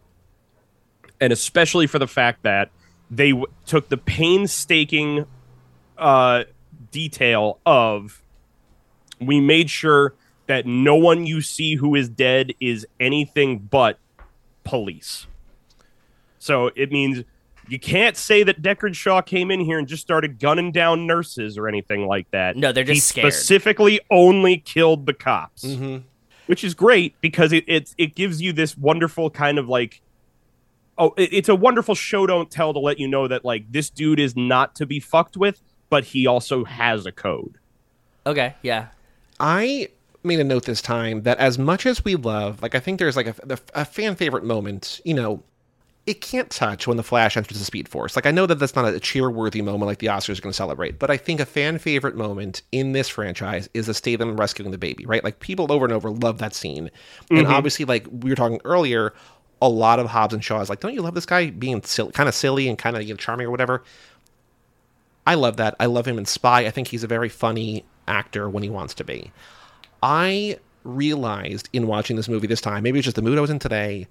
And especially for the fact that they took the painstaking detail of, we made sure that no one you see who is dead is anything but police. So it means you can't say that Deckard Shaw came in here and just started gunning down nurses or anything like that. No, they're just scared. He specifically only killed the cops, which is great because it gives you this wonderful kind of like, oh, it's a wonderful show don't tell to let you know that like this dude is not to be fucked with, but he also has a code. Okay, yeah. I made a note this time that as much as we love, like I think there's like a fan favorite moment, you know, it can't touch when the Flash enters the Speed Force. Like I know that that's not a cheer-worthy moment like the Oscars are going to celebrate, but I think a fan favorite moment in this franchise is the Statham rescuing the baby, right? Like people over and over love that scene. Mm-hmm. And obviously, like we were talking earlier, a lot of Hobbs and Shaw is like, don't you love this guy being kind of silly and kind of, you know, charming or whatever? I love that. I love him in Spy. I think he's a very funny actor when he wants to be. I realized in watching this movie this time, maybe it's just the mood I was in today,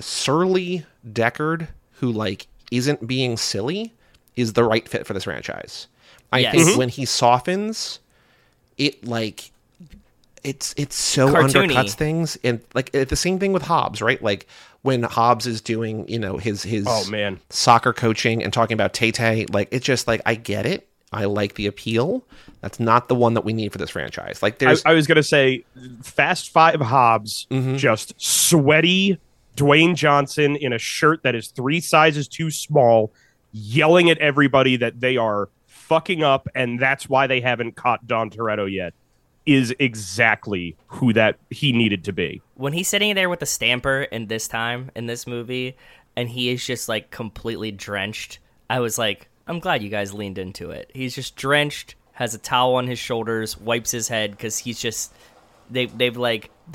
surly Deckard, who like isn't being silly, is the right fit for this franchise. I think when he softens, it like it's so cartoony. Undercuts things, and like the same thing with Hobbs, right? Like when Hobbs is doing, you know, his soccer coaching and talking about Tay, like it's just like I get it. I like the appeal. That's not the one that we need for this franchise. Like there's, I was gonna say, Fast Five Hobbs, just sweaty Dwayne Johnson in a shirt that is 3 sizes too small, yelling at everybody that they are fucking up, and that's why they haven't caught Dom Toretto yet, is exactly who that he needed to be. When he's sitting there with the stamper in this movie, and he is just like completely drenched, I was like, I'm glad you guys leaned into it. He's just drenched, has a towel on his shoulders, wipes his head because he's just they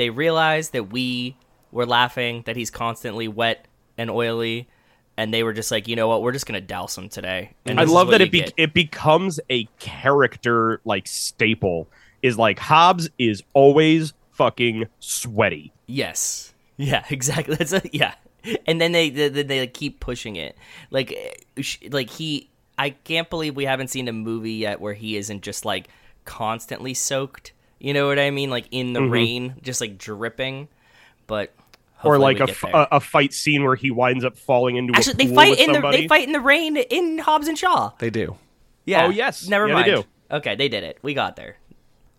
realized that we're laughing that he's constantly wet and oily, and they were just like, you know what, we're just gonna douse him today. And I love that it becomes a character like staple. Is like Hobbs is always fucking sweaty. Yes. Yeah. Exactly. That's yeah. And then they keep pushing it. Like he, I can't believe we haven't seen a movie yet where he isn't just like constantly soaked. You know what I mean? Like in the rain, just like dripping. But or like a fight scene where he winds up falling into a pool with somebody. Actually, they fight in the rain in Hobbs and Shaw. They do. Yeah. Oh yes. Never mind. They do. Okay, they did it. We got there.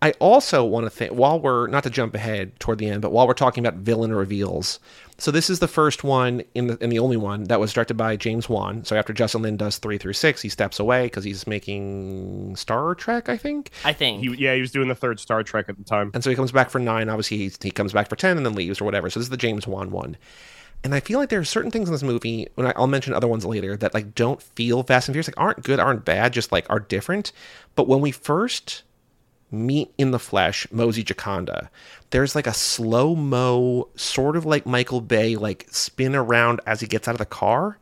I also want to think, while we're, not to jump ahead toward the end, but while we're talking about villain reveals, so this is the first one and the only one that was directed by James Wan. So after Justin Lin does 3 through 6, he steps away because he's making Star Trek, I think. He was doing the third Star Trek at the time. And so he comes back for 9. Obviously, he comes back for 10 and then leaves or whatever. So this is the James Wan one. And I feel like there are certain things in this movie, and I'll mention other ones later, that like don't feel Fast and Furious, like aren't good, aren't bad, just like are different. But when we first meet in the flesh Mose Jakande, there's like a slow-mo sort of like Michael Bay like spin around as he gets out of the car,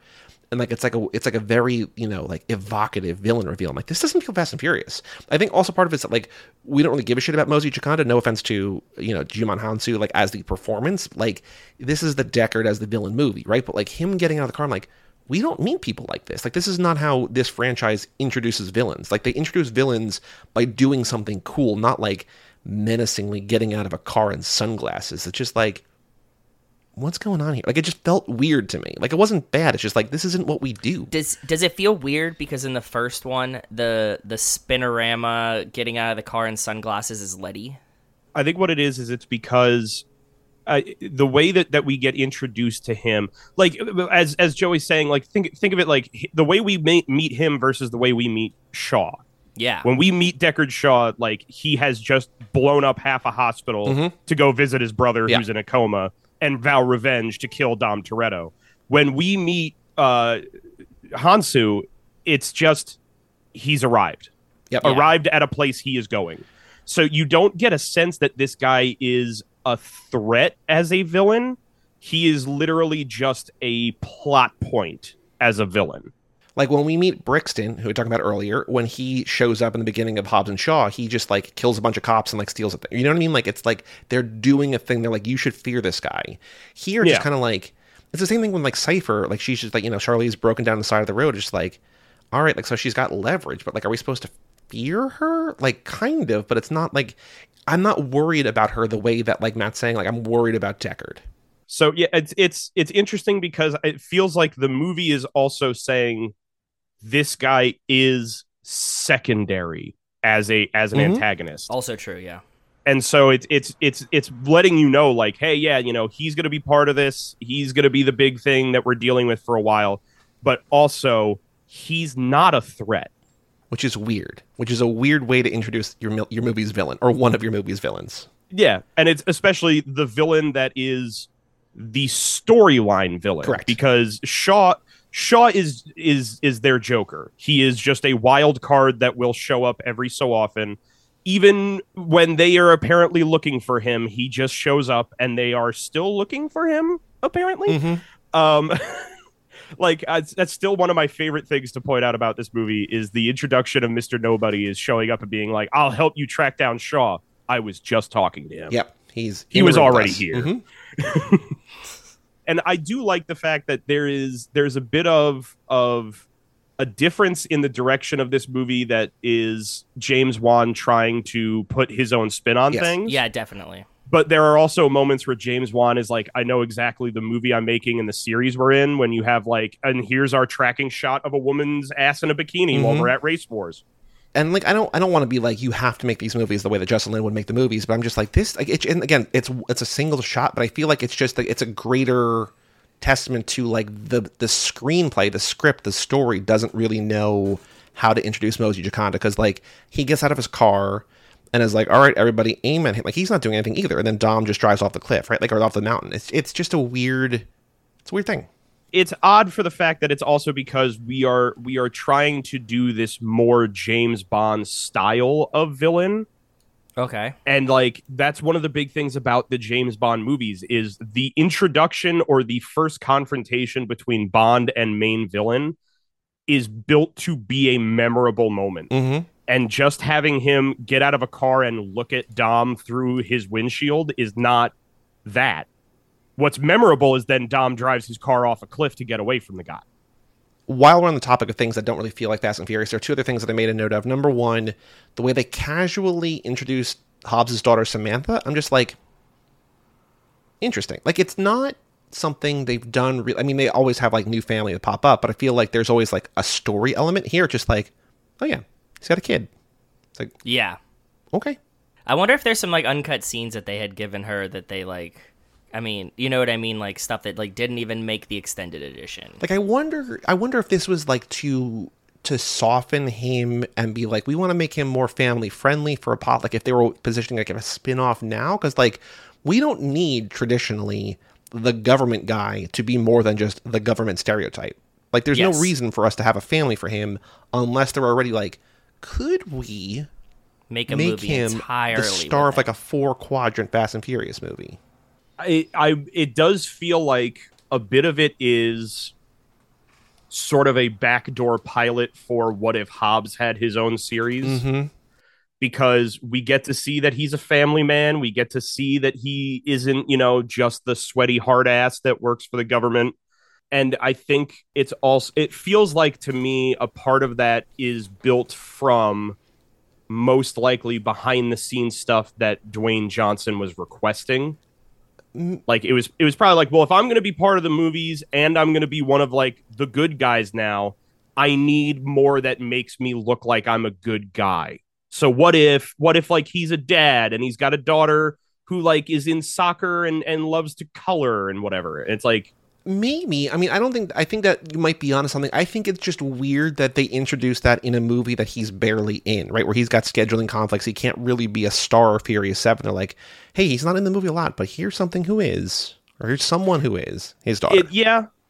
and like it's like a very, you know, like evocative villain reveal. I'm like, this doesn't feel Fast and Furious. I think also part of it's that like we don't really give a shit about Mose Jakande, no offense to, you know, Jimon Hansu, like as the performance, like this is the Deckard as the villain movie, right? But like him getting out of the car, I'm like, we don't meet people like this. Like, this is not how this franchise introduces villains. Like, they introduce villains by doing something cool, not, like, menacingly getting out of a car in sunglasses. It's just, like, what's going on here? Like, it just felt weird to me. Like, it wasn't bad. It's just, like, this isn't what we do. Does it feel weird because in the first one, the spinorama getting out of the car in sunglasses is Letty? I think what it is it's because... the way that we get introduced to him, like as Joey's saying, like think of it like the way we meet him versus the way we meet Shaw. Yeah. When we meet Deckard Shaw, like he has just blown up half a hospital to go visit his brother who's in a coma and vow revenge to kill Dom Toretto. When we meet Hansu, it's just he's arrived. Yep. Arrived at a place he is going. So you don't get a sense that this guy is a threat as a villain. He is literally just a plot point as a villain. Like when we meet Brixton, who we talked about earlier, when he shows up in the beginning of Hobbs and Shaw, he just like kills a bunch of cops and like steals a thing. You know what I mean? Like it's like they're doing a thing. They're like, you should fear this guy. Here, just kind of like it's the same thing when like Cypher, like she's just like, you know, Charlize broken down the side of the road. It's just like, all right, like so she's got leverage, but like, are we supposed to fear her? Like kind of, but it's not like. I'm not worried about her the way that, like Matt's saying, like I'm worried about Deckard. So yeah, it's interesting because it feels like the movie is also saying this guy is secondary as an antagonist. Also true, yeah. And so it's letting you know, like, hey, yeah, you know, he's gonna be part of this. He's gonna be the big thing that we're dealing with for a while, but also he's not a threat. Which is weird, which is a weird way to introduce your movie's villain or one of your movie's villains. Yeah. And it's especially the villain that is the storyline villain. Correct. Because Shaw is their Joker. He is just a wild card that will show up every so often. Even when they are apparently looking for him, he just shows up and they are still looking for him, apparently. Mm-hmm. Like, that's still one of my favorite things to point out about this movie is the introduction of Mr. Nobody is showing up and being like, I'll help you track down Shaw. I was just talking to him. Yep. He was already here. Mm-hmm. And I do like the fact that there's a bit of a difference in the direction of this movie that is James Wan trying to put his own spin on things. Yeah, definitely. But there are also moments where James Wan is like, I know exactly the movie I'm making and the series we're in when you have like, and here's our tracking shot of a woman's ass in a bikini while we're at race wars. And like, I don't want to be like, you have to make these movies the way that Justin Lin would make the movies. But I'm just like this. Like, and again, it's a single shot, but I feel like it's just like, it's a greater testament to like the screenplay, the script, the story doesn't really know how to introduce Mose Jakande because like he gets out of his car and is like, all right, everybody aim at him. Like, he's not doing anything either. And then Dom just drives off the cliff, right? Like, or off the mountain. It's just a weird thing. It's odd for the fact that it's also because we are trying to do this more James Bond style of villain. Okay. And, like, that's one of the big things about the James Bond movies is the introduction or the first confrontation between Bond and main villain is built to be a memorable moment. Mm-hmm. And just having him get out of a car and look at Dom through his windshield is not that. What's memorable is then Dom drives his car off a cliff to get away from the guy. While we're on the topic of things that don't really feel like Fast and Furious, there are two other things that I made a note of. Number one, the way they casually introduced Hobbs' daughter, Samantha, I'm just like, interesting. Like, it's not something they've done. I mean, they always have, like, new family that pop up, but I feel like there's always, like, a story element here. Just like, oh, yeah. He's got a kid. It's like, yeah. Okay. I wonder if there's some like uncut scenes that they had given her that they like, I mean, you know what I mean? Like stuff that like didn't even make the extended edition. Like, I wonder if this was like to soften him and be like, we want to make him more family friendly for a pot. Like if they were positioning like a spinoff now, because like we don't need traditionally the government guy to be more than just the government stereotype. Like there's no reason for us to have a family for him unless they're already like, could we make him entirely the star of like a 4-quadrant Fast and Furious movie? It does feel like a bit of it is sort of a backdoor pilot for what if Hobbs had his own series, because we get to see that he's a family man. We get to see that he isn't, you know, just the sweaty hard ass that works for the government. And I think it's also, it feels like to me, a part of that is built from most likely behind the scenes stuff that Dwayne Johnson was requesting. Like it was probably like, well, if I'm going to be part of the movies and I'm going to be one of like the good guys now, I need more that makes me look like I'm a good guy. So what if like he's a dad and he's got a daughter who like is in soccer and loves to color and whatever. And it's like, maybe. I mean, I think that you might be onto something. I think it's just weird that they introduced that in a movie that he's barely in, right? Where he's got scheduling conflicts. He can't really be a star of Furious 7. They're like, hey, he's not in the movie a lot, but here's something who is, or here's someone who is his daughter.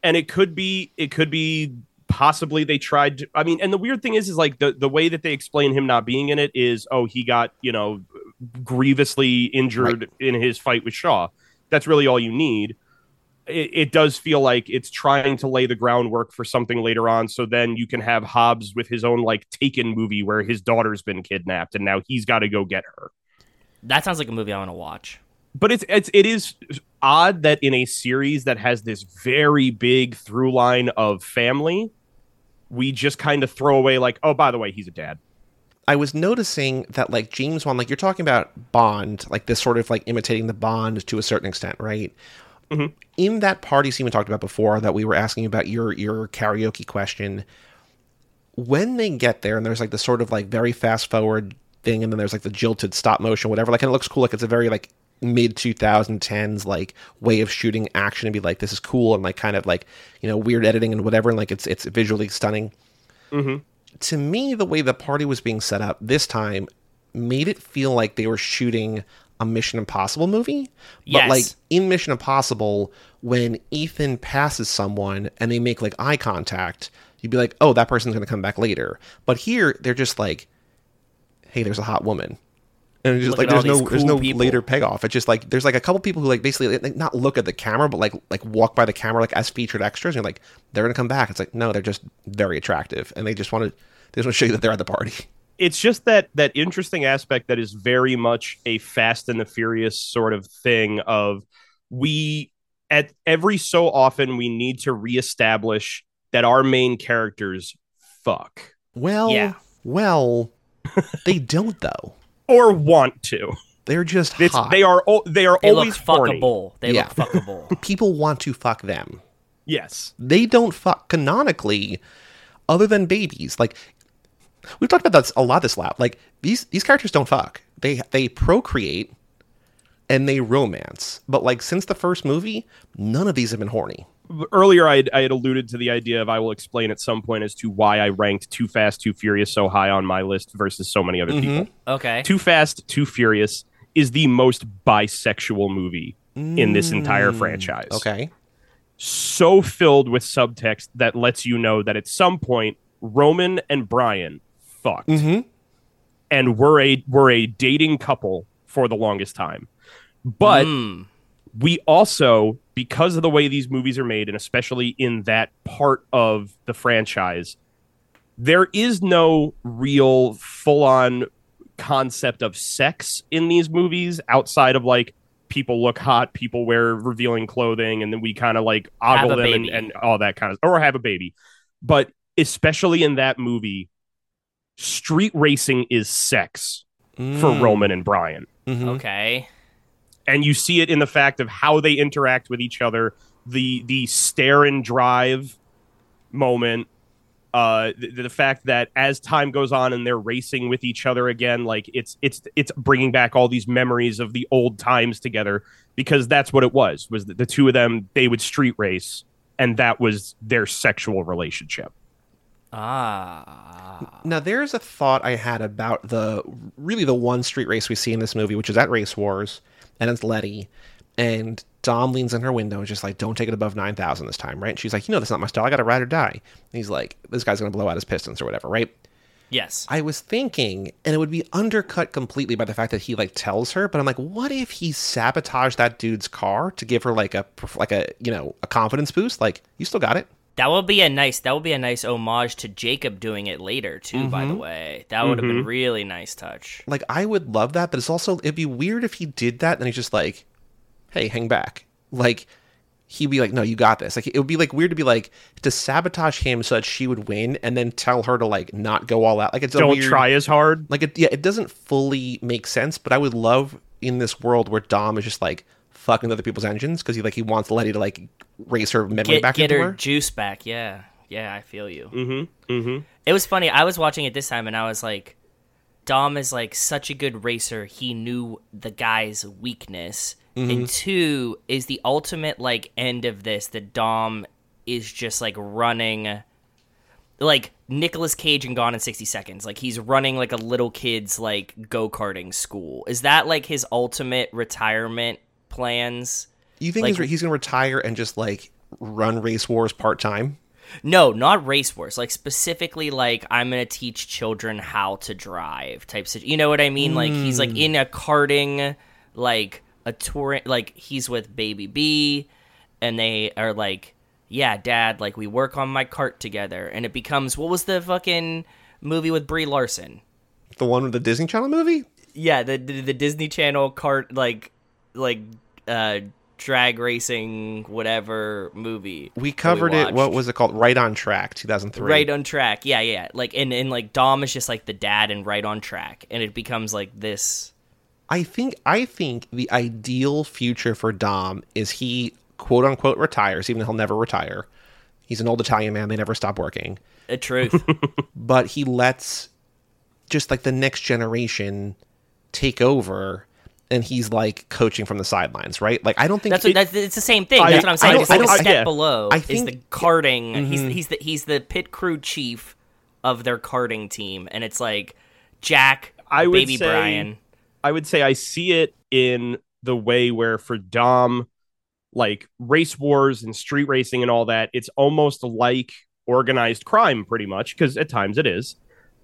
And it could be possibly they tried to, I mean, and the weird thing is like the way that they explain him not being in it is, oh, he got, you know, grievously injured in his fight with Shaw. That's really all you need. It does feel like it's trying to lay the groundwork for something later on. So then you can have Hobbs with his own like Taken movie where his daughter's been kidnapped and now he's got to go get her. That sounds like a movie I want to watch. But it is odd that in a series that has this very big through line of family, we just kind of throw away like, oh, by the way, he's a dad. I was noticing that like James Wan, like you're talking about Bond, like this sort of like imitating the Bond to a certain extent, right? Mm-hmm. In that party scene we talked about before that we were asking about your karaoke question, when they get there and there's like the sort of like very fast forward thing and then there's like the jilted stop motion, whatever, like, and it looks cool. Like it's a very like mid 2010s like way of shooting action and be like, this is cool. And like kind of like, you know, weird editing and whatever. And like, it's visually stunning. Mm-hmm. To me, the way the party was being set up this time made it feel like they were shooting a Mission Impossible movie, but like in Mission Impossible, when Ethan passes someone and they make like eye contact, you'd be like, oh, that person's going to come back later. But here they're just like, hey, there's a hot woman. And it's just like, there's no later payoff. It's just like, there's like a couple people who like basically like, not look at the camera, but like walk by the camera, like as featured extras. And you're like, they're going to come back. It's like, no, they're just very attractive. And they just want to show you that they're at the party. It's just that interesting aspect that is very much a Fast and the Furious sort of thing of every so often we need to reestablish that our main characters fuck. Well, they don't though. Or want to. They're just hot. They always horny. They look fuckable. People want to fuck them. Yes. They don't fuck canonically other than babies. Like, we've talked about that a lot this lap. Like these characters don't fuck. They procreate and they romance. But like since the first movie, none of these have been horny. Earlier, I had alluded to the idea of I will explain at some point as to why I ranked Too Fast, Too Furious so high on my list versus so many other people. Okay. Too Fast, Too Furious is the most bisexual movie in this entire franchise. Okay. So filled with subtext that lets you know that at some point Roman and Brian fucked and were a dating couple for the longest time. But we also, because of the way these movies are made, and especially in that part of the franchise, there is no real full-on concept of sex in these movies outside of like people look hot, people wear revealing clothing, and then we kind of like ogle them and all that kind of, or have a baby. But especially in that movie, street racing is sex for Roman and Brian. Mm-hmm. Okay. And you see it in the fact of how they interact with each other, the stare and drive moment, the fact that as time goes on and they're racing with each other again, like it's bringing back all these memories of the old times together, because that's what it was the two of them, they would street race, and that was their sexual relationship. Ah. Now there's a thought I had about the one street race we see in this movie, which is at Race Wars, and it's Letty, and Dom leans in her window and just like, don't take it above 9,000 this time, right? And she's like, you know, that's not my style. I got to ride or die. And he's like, this guy's going to blow out his pistons or whatever, right? Yes. I was thinking, and it would be undercut completely by the fact that he like tells her, but I'm like, what if he sabotaged that dude's car to give her a confidence boost? Like, you still got it. That would be a nice homage to Jacob doing it later too. Mm-hmm. By the way, that would have been a really nice touch. Like, I would love that, but it's also, it'd be weird if he did that and he's just like, hey, hang back. Like, he'd be like, no, you got this. Like, it would be like weird to be like, to sabotage him so that she would win and then tell her to like not go all out. Like, it's don't try as hard. Like, it doesn't fully make sense. But I would love in this world where Dom is just like fucking other people's engines because he wants Letty to like raise her memory back to her. Get her juice back. Yeah, yeah, I feel you. Mm-hmm. Mm-hmm. It was funny. I was watching it this time and I was like, Dom is like such a good racer. He knew the guy's weakness. Mm-hmm. And two is the ultimate like end of this, that Dom is just like running like Nicolas Cage in Gone in 60 Seconds. Like, he's running like a little kid's like go-karting school. Is that like his ultimate retirement plans? You think like, he's going to retire and just like run Race Wars part-time? No, not Race Wars. Like, specifically, like, I'm going to teach children how to drive type situation. You know what I mean? Like, he's like in a karting, like... a tour, like he's with Baby B, and they are like, yeah, Dad, like we work on my cart together, and it becomes, what was the fucking movie with Brie Larson? The one with the Disney Channel movie? Yeah, the Disney Channel cart like drag racing whatever movie. We covered it. What was it called? Right on Track, 2003. Right on Track. Yeah, yeah. Like and like Dom is just like the dad in Right on Track, and it becomes like this. I think the ideal future for Dom is he, quote unquote, retires, even though he'll never retire. He's an old Italian man. They never stop working. The truth. But he lets just like the next generation take over, and he's like coaching from the sidelines, right? Like, I don't think it's the same thing. That's what I'm saying. It's like a step below. I think is the karting. Mm-hmm. He's the pit crew chief of their karting team, and it's like Jack, Brian. I would say I see it in the way where for Dom, like Race Wars and street racing and all that, it's almost like organized crime pretty much, because at times it is.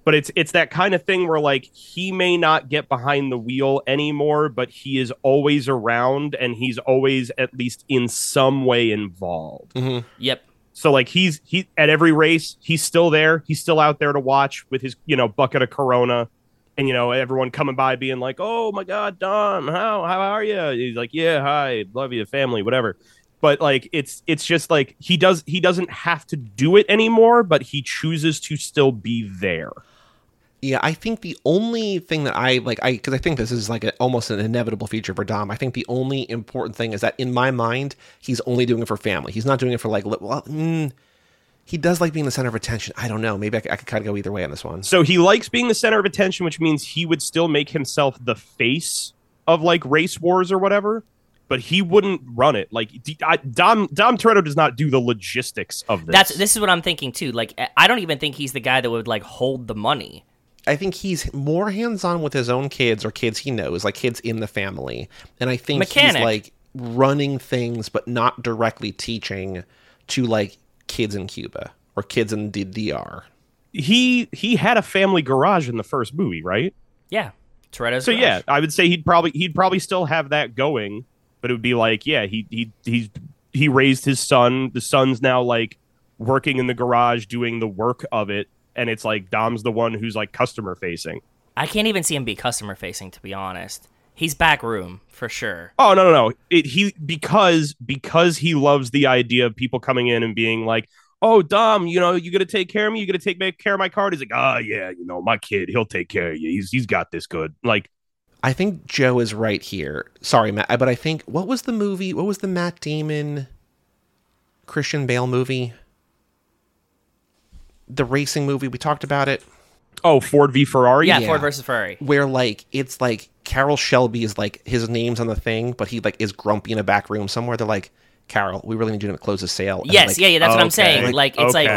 But it's that kind of thing where like he may not get behind the wheel anymore, but he is always around and he's always at least in some way involved. Mm-hmm. Yep. So like he's at every race, he's still there. He's still out there to watch with his, bucket of Corona. And, everyone coming by being like, oh, my God, Dom, how are you? He's like, yeah, hi, love you, family, whatever. But like, it's just like he doesn't have to do it anymore, but he chooses to still be there. Yeah, I think the only thing that because I think this is like almost an inevitable future for Dom. I think the only important thing is that in my mind, he's only doing it for family. He's not doing it for like, he does like being the center of attention. I don't know. Maybe I could kind of go either way on this one. So he likes being the center of attention, which means he would still make himself the face of like Race Wars or whatever, but he wouldn't run it. Like Dom Toretto does not do the logistics of this. This is what I'm thinking too. Like, I don't even think he's the guy that would like hold the money. I think he's more hands-on with his own kids or kids he knows, like kids in the family. And I think he's like running things, but not directly teaching to like kids in Cuba or kids in the DR. He had a family garage in the first movie, right? Yeah, Toretto's. So garage. Yeah, I would say he'd probably still have that going, but it would be like, yeah, he raised his son. The son's now like working in the garage doing the work of it, and it's like Dom's the one who's like customer facing. I can't even see him be customer facing, to be honest. He's back room for sure. Oh, no. Because he loves the idea of people coming in and being like, oh, Dom, you got to take care of me. You got to take care of my card. He's like, oh, yeah, my kid, he'll take care of you. He's got this good. Like, I think Joe is right here. Sorry, Matt, but I think what was the movie? What was the Matt Damon Christian Bale movie? the racing movie. We talked about it. Oh, Ford v. Ferrari? Yeah, Ford versus Ferrari. Where, like, it's, like, Carroll Shelby is, like, his name's on the thing, but he, like, is grumpy in a back room somewhere. They're like, Carroll, we really need you to close the sale. And yes, like, that's what I'm saying. Like, it's like,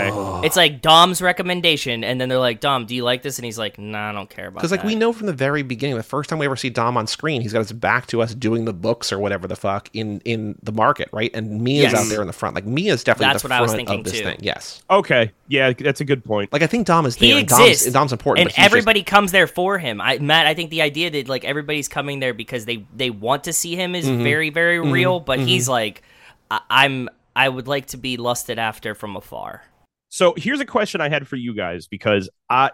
it's like Dom's recommendation, and then they're like, Dom, do you like this? And he's like, nah, I don't care about that. Because, like, we know from the very beginning, the first time we ever see Dom on screen, he's got his back to us doing the books or whatever the fuck in the market, right? And Mia's out there in the front. Like, Mia's definitely the front of this thing. Yes. Okay. Yeah, that's a good point. Like, I think Dom is there. He exists. Dom's important. And everybody comes there for him. Matt, I think the idea that, like, everybody's coming there because they want to see him is very, very real, but he's like... I would like to be lusted after from afar. So here's a question I had for you guys, because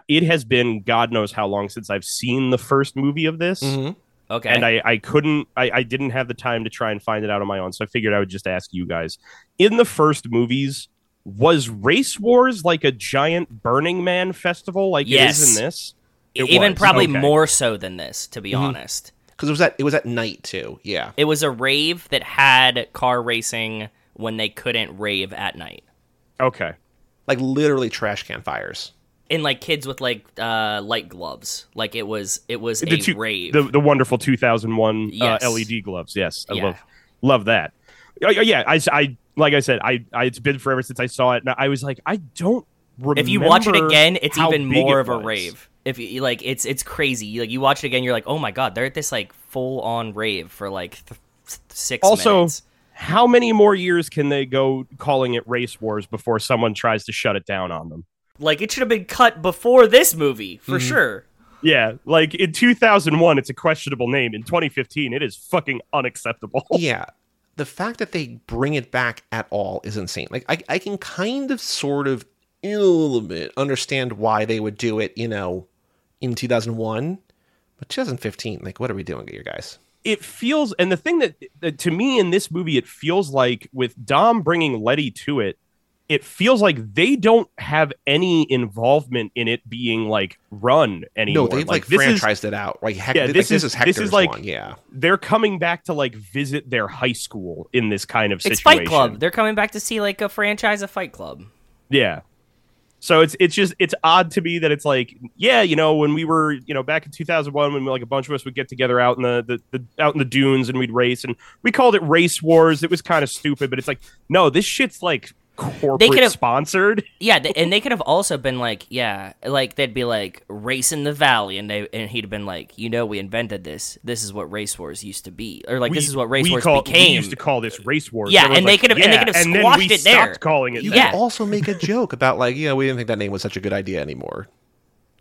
it has been God knows how long since I've seen the first movie of this. Mm-hmm. Okay. And I didn't have the time to try and find it out on my own. So I figured I would just ask you guys. In the first movies, was Race Wars like a giant Burning Man festival like it is in this? Even probably more so than this, to be honest. Because it was at night, too, yeah. It was a rave that had car racing when they couldn't rave at night. Okay. Like, literally trash can fires. And, like, kids with, like, light gloves. Like, it was a rave. The wonderful 2001 LED gloves, yes. I love that. Yeah, I like I said, I it's been forever since I saw it. And I was like, I don't remember. If you watch it again, it's even more of a rave. If you like, it's crazy. Like, you watch it again, you're like, oh my god, they're at this like full on rave for like 6 minutes. Also, how many more years can they go calling it Race Wars before someone tries to shut it down on them? Like, it should have been cut before this movie for sure. Yeah, like in 2001, it's a questionable name. In 2015, it is fucking unacceptable. Yeah, the fact that they bring it back at all is insane. Like, I can kind of sort of a little bit understand why they would do it. You know. In 2001, but 2015, like, what are we doing here, guys? It feels, and the thing that to me in this movie, it feels like with Dom bringing Letty to it, it feels like they don't have any involvement in it being like run anymore. No, they've like franchised it out. Like, heck, yeah, this is Hector's one. Yeah, they're coming back to like visit their high school in this kind of situation. It's Fight Club. They're coming back to see like a franchise of Fight Club. Yeah. So it's just, it's odd to me that it's like, yeah, you know, when we were, you know, back in 2001, when like a bunch of us would get together out in the out in the dunes and we'd race, and we called it Race Wars. It was kind of stupid, but it's like, no, this shit's like corporate sponsored. Yeah, and they could have also been like, yeah, like they'd be like Race in the Valley, and he'd have been like, you know, we invented this. This is what Race Wars used to be, or like this is what Race Wars became. We used to call this Race Wars. Yeah, and they could have squashed it there. Stopped calling it. You could also make a joke about like, yeah, we didn't think that name was such a good idea anymore.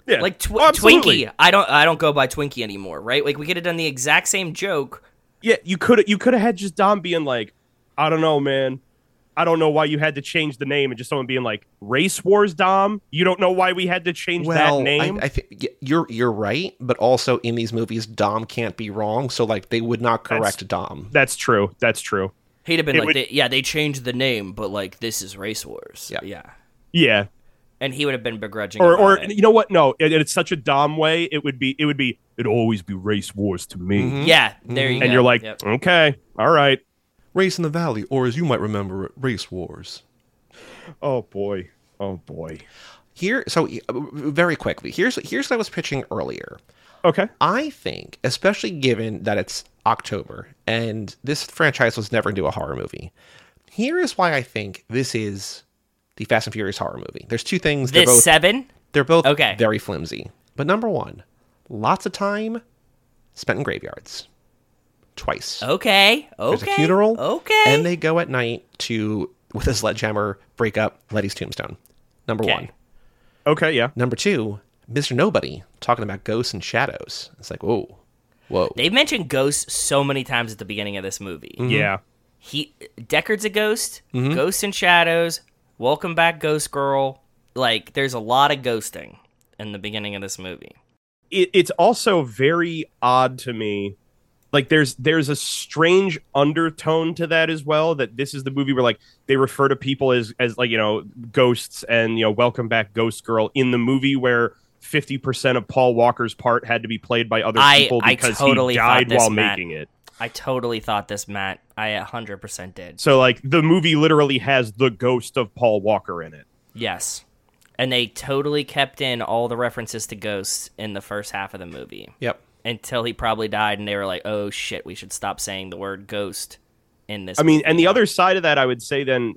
Yeah, like Twinkie. I don't go by Twinkie anymore, right? Like, we could have done the exact same joke. Yeah, you could have had just Dom being like, I don't know, man. I don't know why you had to change the name, and just someone being like, Race Wars, Dom? You don't know why we had to change that name? I think you're right, but also in these movies, Dom can't be wrong, so like they would not correct Dom. That's true. He'd have been they changed the name, but like this is Race Wars. Yeah. And he would have been begrudging. Or you know what? No, it's such a Dom way. It would be. It'd always be Race Wars to me. Mm-hmm. Yeah, there you go. And you're like, okay, all right. Race in the Valley, or as you might remember it, Race Wars. Oh boy. Here, so very quickly, here's what I was pitching earlier. Okay. I think, especially given that it's October and this franchise was never into a horror movie, here is why I think this is the Fast and Furious horror movie. There's two things. This both, seven? They're both very flimsy. But number one, lots of time spent in graveyards. Twice. Okay. There's a funeral. Okay. And they go at night to, with a sledgehammer, break up Letty's tombstone. Number one. Okay, yeah. Number two, Mr. Nobody talking about ghosts and shadows. It's like, whoa. They mentioned ghosts so many times at the beginning of this movie. Mm-hmm. Yeah. Deckard's a ghost, mm-hmm. Ghosts and shadows, welcome back, ghost girl. Like, there's a lot of ghosting in the beginning of this movie. It's also very odd to me. Like, there's a strange undertone to that as well, that this is the movie where, like, they refer to people as like, you know, ghosts and, you know, welcome back, ghost girl, in the movie where 50% of Paul Walker's part had to be played by other people because he died while making it. I totally thought this, Matt. I 100% did. So, like, the movie literally has the ghost of Paul Walker in it. Yes. And they totally kept in all the references to ghosts in the first half of the movie. Yep. Until he probably died, and they were like, oh, shit, we should stop saying the word ghost in this movie. I mean, and the other side of that, I would say then,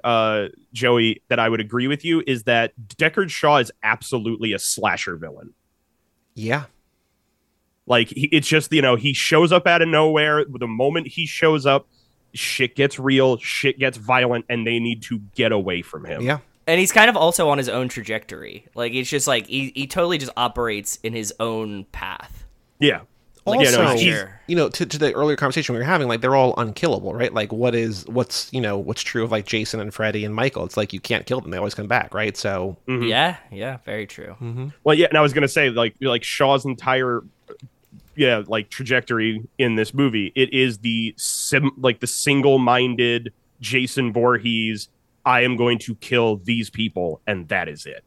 Joey, that I would agree with you, is that Deckard Shaw is absolutely a slasher villain. Yeah. Like, it's just, you know, he shows up out of nowhere. The moment he shows up, shit gets real, shit gets violent, and they need to get away from him. Yeah. And he's kind of also on his own trajectory. Like, it's just like he totally just operates in his own path. Yeah. Like, also, you know, to the earlier conversation we were having, like, they're all unkillable, right? Like, what's true of, like, Jason and Freddy and Michael? It's like, you can't kill them. They always come back, right? So. Mm-hmm. Yeah, very true. Mm-hmm. Well, yeah, and I was going to say, like Shaw's entire, trajectory in this movie, it is the single-minded Jason Voorhees, I am going to kill these people, and that is it.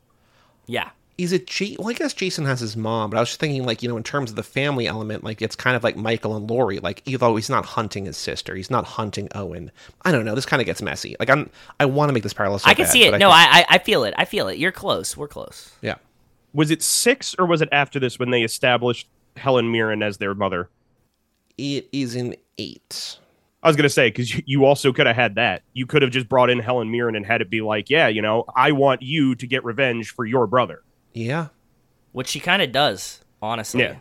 Yeah. Is it I guess Jason has his mom, but I was just thinking, like, you know, in terms of the family element, like, it's kind of like Michael and Laurie. Like, although he's not hunting his sister, he's not hunting Owen. I don't know. This kind of gets messy. Like, I want to make this parallel. So I can see it. No, I feel it. I feel it. You're close. We're close. Yeah. Was it 6 or was it after this when they established Helen Mirren as their mother? It is in 8. I was going to say, because you also could have had that. You could have just brought in Helen Mirren and had it be like, yeah, you know, I want you to get revenge for your brother. Yeah. Which she kind of does, honestly.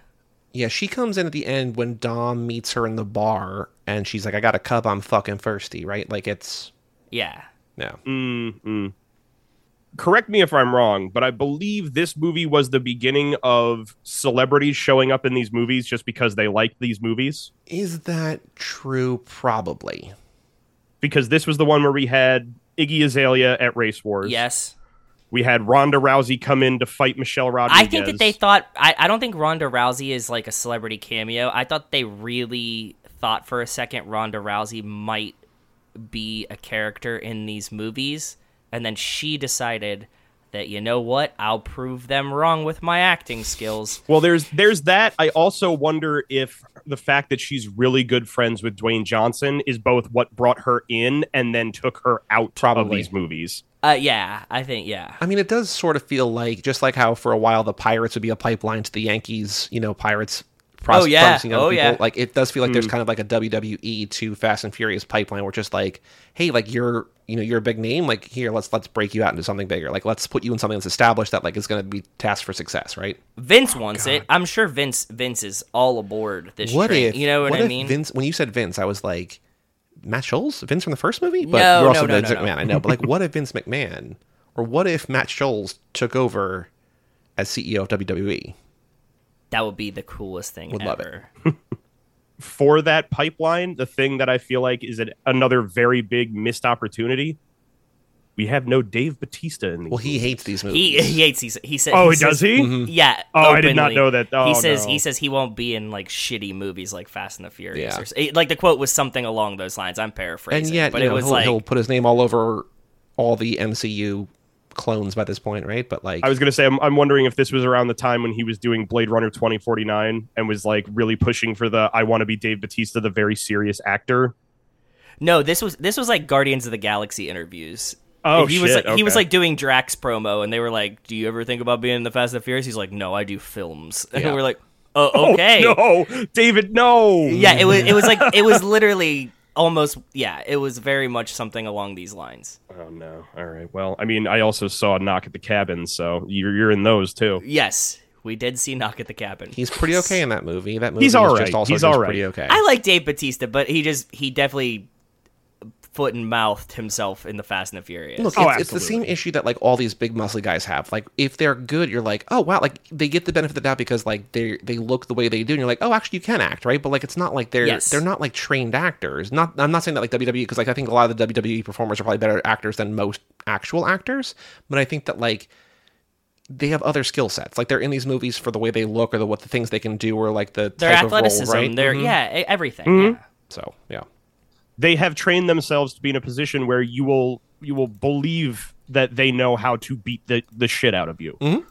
Yeah, she comes in at the end when Dom meets her in the bar, and she's like, I got a cup, I'm fucking thirsty, right? Like, it's... Yeah. Yeah. Mm-mm. Correct me if I'm wrong, but I believe this movie was the beginning of celebrities showing up in these movies just because they like these movies. Is that true? Probably. Because this was the one where we had Iggy Azalea at Race Wars. Yes. We had Ronda Rousey come in to fight Michelle Rodriguez. I think that they thought... I don't think Ronda Rousey is like a celebrity cameo. I thought they really thought for a second Ronda Rousey might be a character in these movies. And then she decided that, you know what? I'll prove them wrong with my acting skills. Well, there's that. I also wonder if the fact that she's really good friends with Dwayne Johnson is both what brought her in and then took her out of these movies. Yeah, I think, yeah. I mean, it does sort of feel like, just like how for a while the Pirates would be a pipeline to the Yankees, you know, Pirates promising other people. Yeah. Like, it does feel like there's kind of like a WWE to Fast and Furious pipeline where just like, hey, like, you're a big name, like, here, let's break you out into something bigger. Like, let's put you in something that's established that, like, is going to be tasked for success, right? Vince wants it. I'm sure Vince is all aboard this train. You know what I mean? Vince, when you said Vince, I was like, Matt Scholes? Vince from the first movie? But no, you're also Vince McMahon, I know. But, like, what if Vince McMahon, or what if Matt Scholes took over as CEO of WWE? That would be the coolest thing ever. Love it. For that pipeline, the thing that I feel like is another very big missed opportunity, we have no Dave Bautista in these movies. He hates these movies. He hates these. He said, does he? Mm-hmm. Yeah. Oh, openly. I did not know that. Oh, he says he won't be in, like, shitty movies like Fast and the Furious. Yeah. Or, like, the quote was something along those lines. I'm paraphrasing. And yet, but he'll put his name all over all the MCU clones by this point, right? But, like, I was gonna say, I'm wondering if this was around the time when he was doing Blade Runner 2049 and was, like, really pushing for the I want to be Dave Bautista, the very serious actor. No, this was like Guardians of the Galaxy interviews. Oh, and he was like, okay. He was like doing Drax promo, and they were like, "Do you ever think about being in the Fast and the Furious?" He's like, "No, I do films." And we're like, "Oh, okay, oh, no, David, no." Yeah, it was like it was literally. Almost, yeah, it was very much something along these lines. Oh, no. All right. Well, I mean, I also saw Knock at the Cabin, so you're in those, too. Yes, we did see Knock at the Cabin. He's pretty okay in that movie. That movie is all right. He's all right. Pretty okay. I like Dave Bautista, but he definitely foot and mouthed himself in the Fast and the Furious. Look, it's the same issue that, like, all these big muscly guys have. Like, if they're good, you're like, oh, wow, like, they get the benefit of that because, like, they look the way they do, and you're like, oh, actually, you can act, right? But, like, it's not like they're not, like, trained actors. Not, I'm not saying that, like, WWE, because, like, I think a lot of the WWE performers are probably better actors than most actual actors, but I think that, like, they have other skill sets. Like, they're in these movies for the way they look or the things they can do or, like, their type athleticism, of role, right? Their everything. Mm-hmm. Yeah. So, yeah. They have trained themselves to be in a position where you will believe that they know how to beat the shit out of you. Mm-hmm.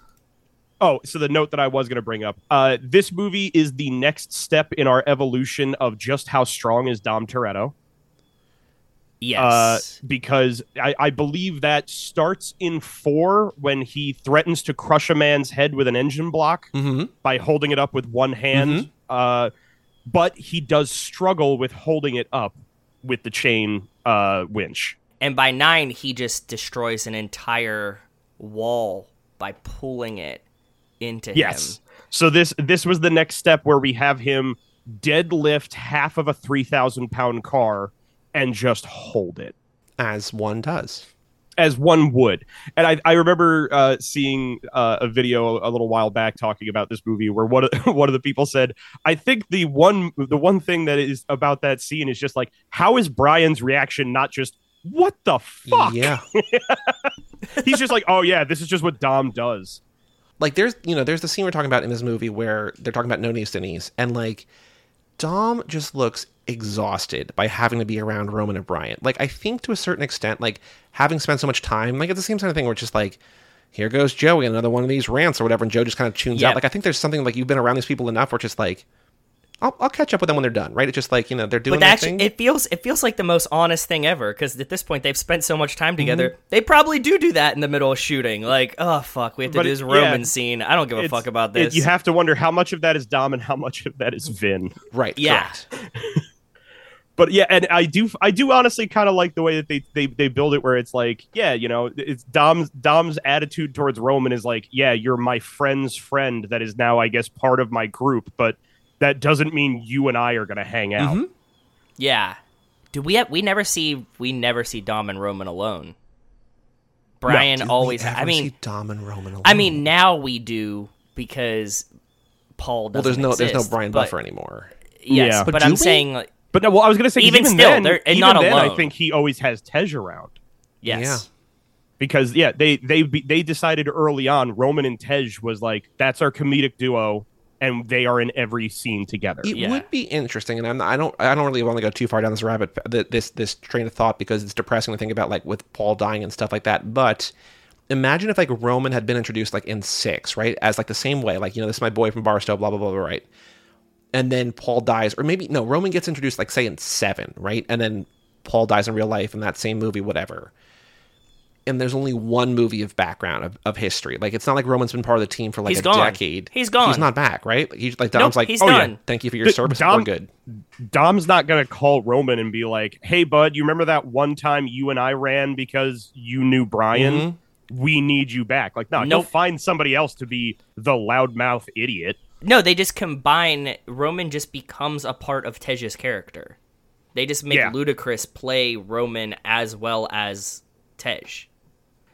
Oh, so the note that I was going to bring up. This movie is the next step in our evolution of just how strong is Dom Toretto. Yes. Because I believe that starts in 4 when he threatens to crush a man's head with an engine block by holding it up with one hand. But he does struggle with holding it up with the chain winch. And by 9, he just destroys an entire wall by pulling it into him. So this was the next step where we have him deadlift half of a 3,000-pound car and just hold it. As one does. As one would. And I remember seeing a video a little while back talking about this movie where one of the people said, I think the one thing that is about that scene is just like, how is Brian's reaction not just, what the fuck? Yeah. He's just like, oh yeah, this is just what Dom does. Like there's the scene we're talking about in this movie where they're talking about nones denis, and like Dom just looks exhausted by having to be around Roman and Brian. Like, I think to a certain extent, like, having spent so much time, like, it's the same kind of thing where it's just like, here goes Joey in another one of these rants or whatever, and Joe just kind of tunes out. Like, I think there's something like, you've been around these people enough where it's just like, I'll catch up with them when they're done, right? It's just like, they're doing their thing. It feels like the most honest thing ever, because at this point, they've spent so much time together. They probably do that in the middle of shooting. Like, oh, fuck, we have to do this Roman scene. I don't give a fuck about this. You have to wonder how much of that is Dom and how much of that is Vin. Right, yeah. But yeah, and I do honestly kind of like the way that they build it, where it's like, yeah, it's Dom's attitude towards Roman is like, yeah, you're my friend's friend that is now, I guess, part of my group, but that doesn't mean you and I are going to hang out. Yeah. Do we never see Dom and Roman alone. Brian always, I mean, Dom and Roman alone. I mean, now we do, because Paul doesn't exist. Well, there's no Brian Buffer anymore. Yes, yeah. but I'm saying, like, but no, well, I was going to say, even then, I think he always has Tej around. Yes. Yeah. Because they decided early on, Roman and Tej was like, that's our comedic duo. And they are in every scene together. It would be interesting, and I don't really want to go too far down this rabbit, this train of thought, because it's depressing to think about, like, with Paul dying and stuff like that. But imagine if, like, Roman had been introduced, like, in 6, right, as, like, the same way, like, this is my boy from Barstow, blah blah blah, blah, right? And then Paul dies, or maybe no, Roman gets introduced, like, say in 7, right, and then Paul dies in real life in that same movie, whatever. And there's only one movie of background of history. Like, it's not like Roman's been part of the team for, like, decade. He's gone. He's not back, right? He's like, Dom's like, oh yeah, thank you for your service. We're good. Dom's not gonna call Roman and be like, hey bud, you remember that one time you and I ran because you knew Brian? We need you back. Like, no, he'll find somebody else to be the loudmouth idiot. No, they just combine. Roman just becomes a part of Tej's character. They just make Ludacris play Roman as well as Tej.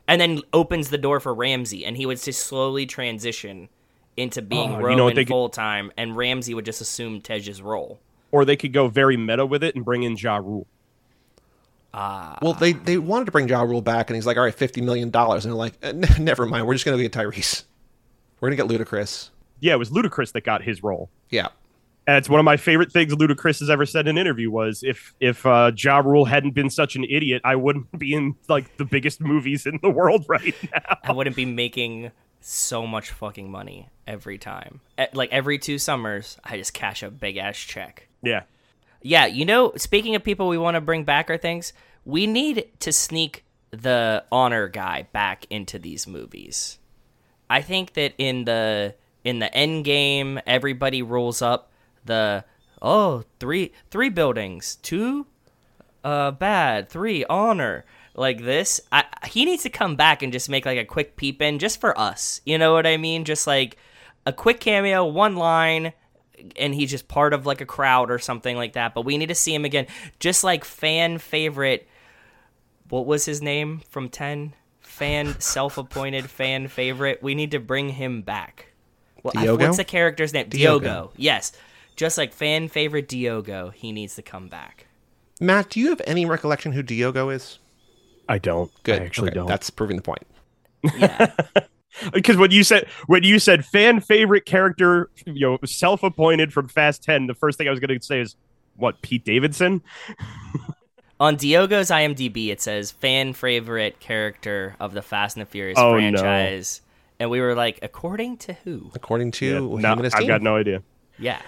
And then opens the door for Ramsey, and he would just slowly transition into being Roman full-time, and Ramsey would just assume Tej's role. Or they could go very meta with it and bring in Ja Rule. Well, they wanted to bring Ja Rule back, and he's like, all right, $50 million. And they're like, never mind, we're just going to get Tyrese. We're going to get Ludacris. Yeah, it was Ludacris that got his role. Yeah. And it's one of my favorite things Ludacris has ever said in an interview was, if Ja Rule hadn't been such an idiot, I wouldn't be in, like, the biggest movies in the world right now. I wouldn't be making so much fucking money every time. Like, every 2 summers, I just cash a big-ass check. Yeah. Yeah, speaking of people we want to bring back or things, we need to sneak the honor guy back into these movies. I think that in the end game, everybody rolls up. The three buildings, 2 bad, 3 honor, like this. He needs to come back and just make, like, a quick peep in just for us. You know what I mean? Just like a quick cameo, one line, and he's just part of, like, a crowd or something like that. But we need to see him again, just like fan favorite. What was his name from 10? Fan self-appointed fan favorite. We need to bring him back. Well, what's the character's name? Diogo. Yes. Just like fan favorite Diogo, he needs to come back. Matt, do you have any recollection who Diogo is? I don't. Good. I actually don't. That's proving the point. Yeah. Because when you said fan favorite character, self-appointed from Fast 10, the first thing I was going to say is, what, Pete Davidson? On Diogo's IMDb, it says fan favorite character of the Fast and the Furious franchise. No. And we were like, according to who? According to I've got no idea. Yeah.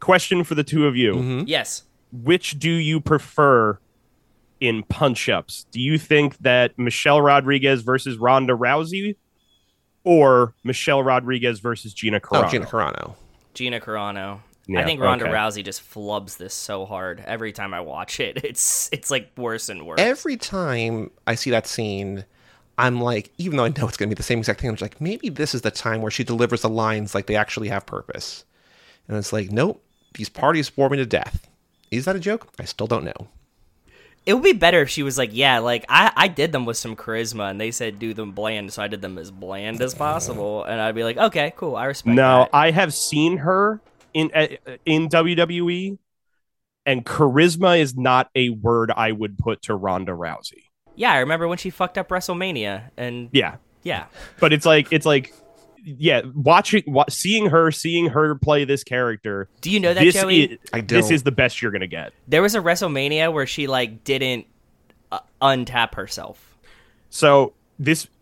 Question for the two of you. Yes. Which do you prefer in punch-ups. Do you think that Michelle Rodriguez versus Ronda Rousey or Michelle Rodriguez versus Gina Carano? Oh, Gina Carano. Yeah, I think Ronda Rousey just flubs this so hard. Every time I watch it, it's like worse and worse. Every time I see that scene, I'm like, even though I know it's going to be the same exact thing, I'm just like, maybe this is the time where she delivers the lines like they actually have purpose. And it's like, nope, these parties bore me to death. Is that a joke? I still don't know. It would be better if she was like, yeah, like, I did them with some charisma, and they said do them bland, so I did them as bland as possible. And I'd be like, okay, cool, I respect that. No, I have seen her in WWE, and charisma is not a word I would put to Ronda Rousey. Yeah, I remember when she fucked up WrestleMania, and yeah, but it's like, yeah, seeing her play this character. Do you know that, Joey? I don't. This is the best you're gonna get. There was a WrestleMania where she like didn't untap herself. So.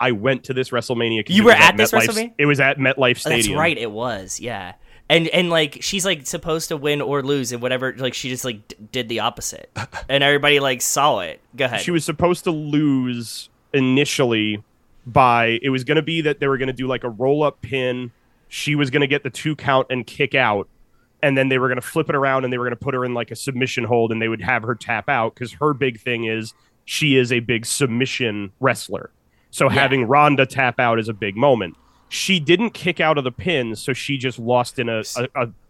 I went to this WrestleMania. You were at this WrestleMania? It was at MetLife Stadium. That's right, it was, yeah. And like, she's, like, supposed to win or lose and whatever, like, she just, like, did the opposite. And everybody, like, saw it. Go ahead. She was supposed to lose initially it was going to be that they were going to do, like, a roll-up pin. She was going to get the 2 count and kick out. And then they were going to flip it around and they were going to put her in, like, a submission hold and they would have her tap out because her big thing is she is a big submission wrestler. So having Ronda tap out is a big moment. She didn't kick out of the pin, so she just lost in a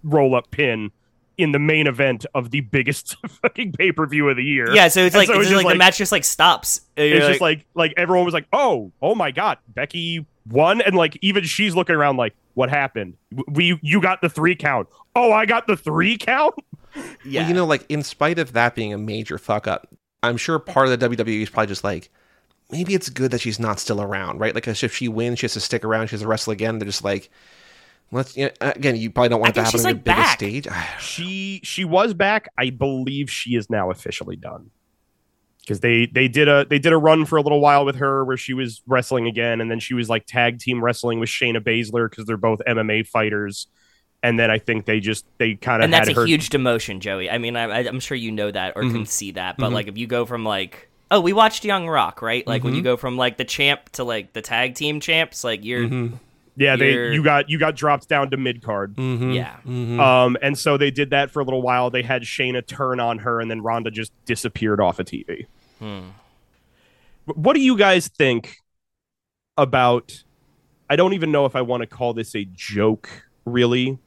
roll-up pin in the main event of the biggest fucking pay-per-view of the year. Yeah, so it's just like the match just like stops. It's like, just like everyone was like, oh my God, Becky won. And like even she's looking around like, what happened? You got the 3 count. Oh, I got the 3 count? Yeah. Well, you know, like in spite of that being a major fuck up, I'm sure part of the WWE is probably just like, maybe it's good that she's not still around, right? Like, if she wins, she has to stick around. She has to wrestle again. They're just like, you probably don't want it to happen on your biggest stage. She was back. I believe she is now officially done because they did a run for a little while with her where she was wrestling again, and then she was like tag team wrestling with Shayna Baszler because they're both MMA fighters. And then I think they kind of and that's a huge demotion, Joey. I mean, I'm sure you know that or can see that, but like if you go from like. Oh, we watched Young Rock, right? Like when you go from like the champ to like the tag team champs, like you're you got dropped down to mid card. Mm-hmm. Yeah. Mm-hmm. And so they did that for a little while. They had Shayna turn on her and then Ronda just disappeared off of TV. What do you guys think about, I don't even know if I want to call this a joke really,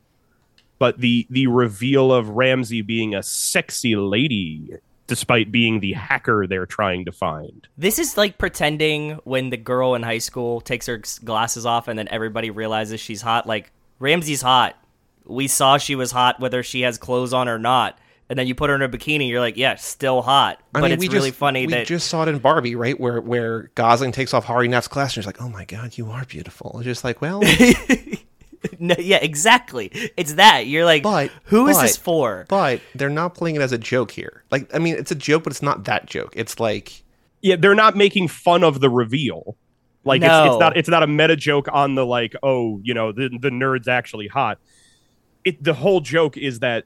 but the reveal of Ramsey being a sexy lady despite being the hacker they're trying to find. This is like pretending when the girl in high school takes her glasses off and then everybody realizes she's hot. Like, Ramsey's hot. We saw she was hot whether she has clothes on or not. And then you put her in a bikini, you're like, yeah, still hot. We just saw it in Barbie, right? Where Gosling takes off Hari Neff's glasses and she's like, oh my God, you are beautiful. It's just like, well... No, yeah, exactly. It's that. You're like, who is this for? But they're not playing it as a joke here. Like, I mean, it's a joke, but it's not that joke. It's like... Yeah, they're not making fun of the reveal. Like, no. It's not a meta joke on the, like, oh, you know, the nerd's actually hot. The whole joke is that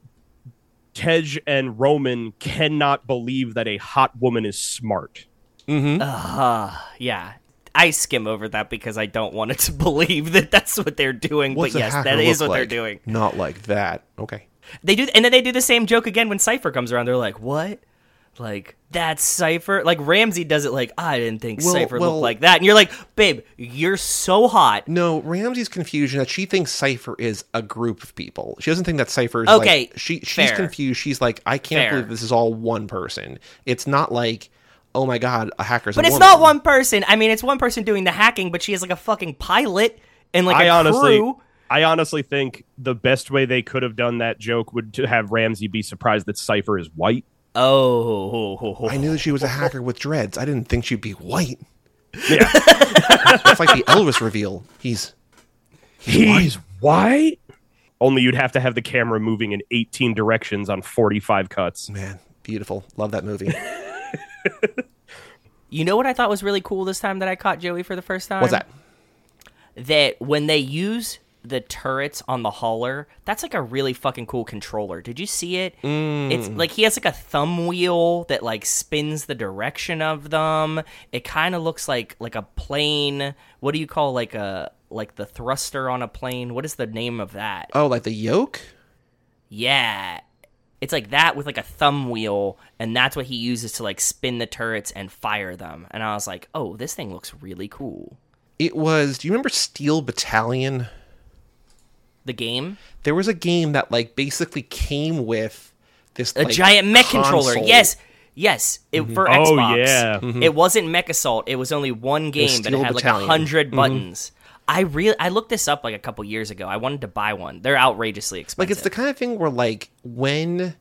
Tej and Roman cannot believe that a hot woman is smart. Mm-hmm. Yeah. I skim over that because I don't want it to believe that that's what they're doing. What's but yes, that is what like? They're doing. Not like that. Okay. They do, and then they do the same joke again when Cypher comes around. They're like, what? Like, that's Cypher? Like, Ramsey does it like, I didn't think Cypher looked like that. And you're like, babe, you're so hot. No, Ramsey's confusion that she thinks Cypher is a group of people. She doesn't think that Cypher is like... She's confused. She's like, I can't believe this is all one person. It's not like... Oh my God, a hacker's a woman. But it's not one person. I mean, it's one person doing the hacking, but she has like a fucking pilot and like a crew. I honestly think the best way they could have done that joke would to have Ramsey be surprised that Cypher is white. Oh. I knew she was a hacker with dreads. I didn't think she'd be white. Yeah. It's like the Elvis reveal. He's white? Only you'd have to have the camera moving in 18 directions on 45 cuts. Man, beautiful. Love that movie. You know what I thought was really cool this time that I caught Joey for the first time? What's that? That when they use the turrets on the hauler, that's like a really fucking cool controller. Did you see it? It's like he has like a thumb wheel that like spins the direction of them. It kind of looks like a plane. What do you call like the thruster on a plane? What is the name of that? Oh, like the yoke? Yeah. It's like that with like a thumb wheel, and that's what he uses to like spin the turrets and fire them. And I was like, oh, this thing looks really cool. It was, do you remember Steel Battalion? The game? There was a game that like basically came with this a like, giant mech console. Controller. Yes. For Xbox. Oh, yeah. It wasn't Mech Assault. It was only one game, but it had Battalion. Like 100 buttons. I looked this up like a couple years ago. I wanted to buy one. They're outrageously expensive. Like it's the kind of thing where like when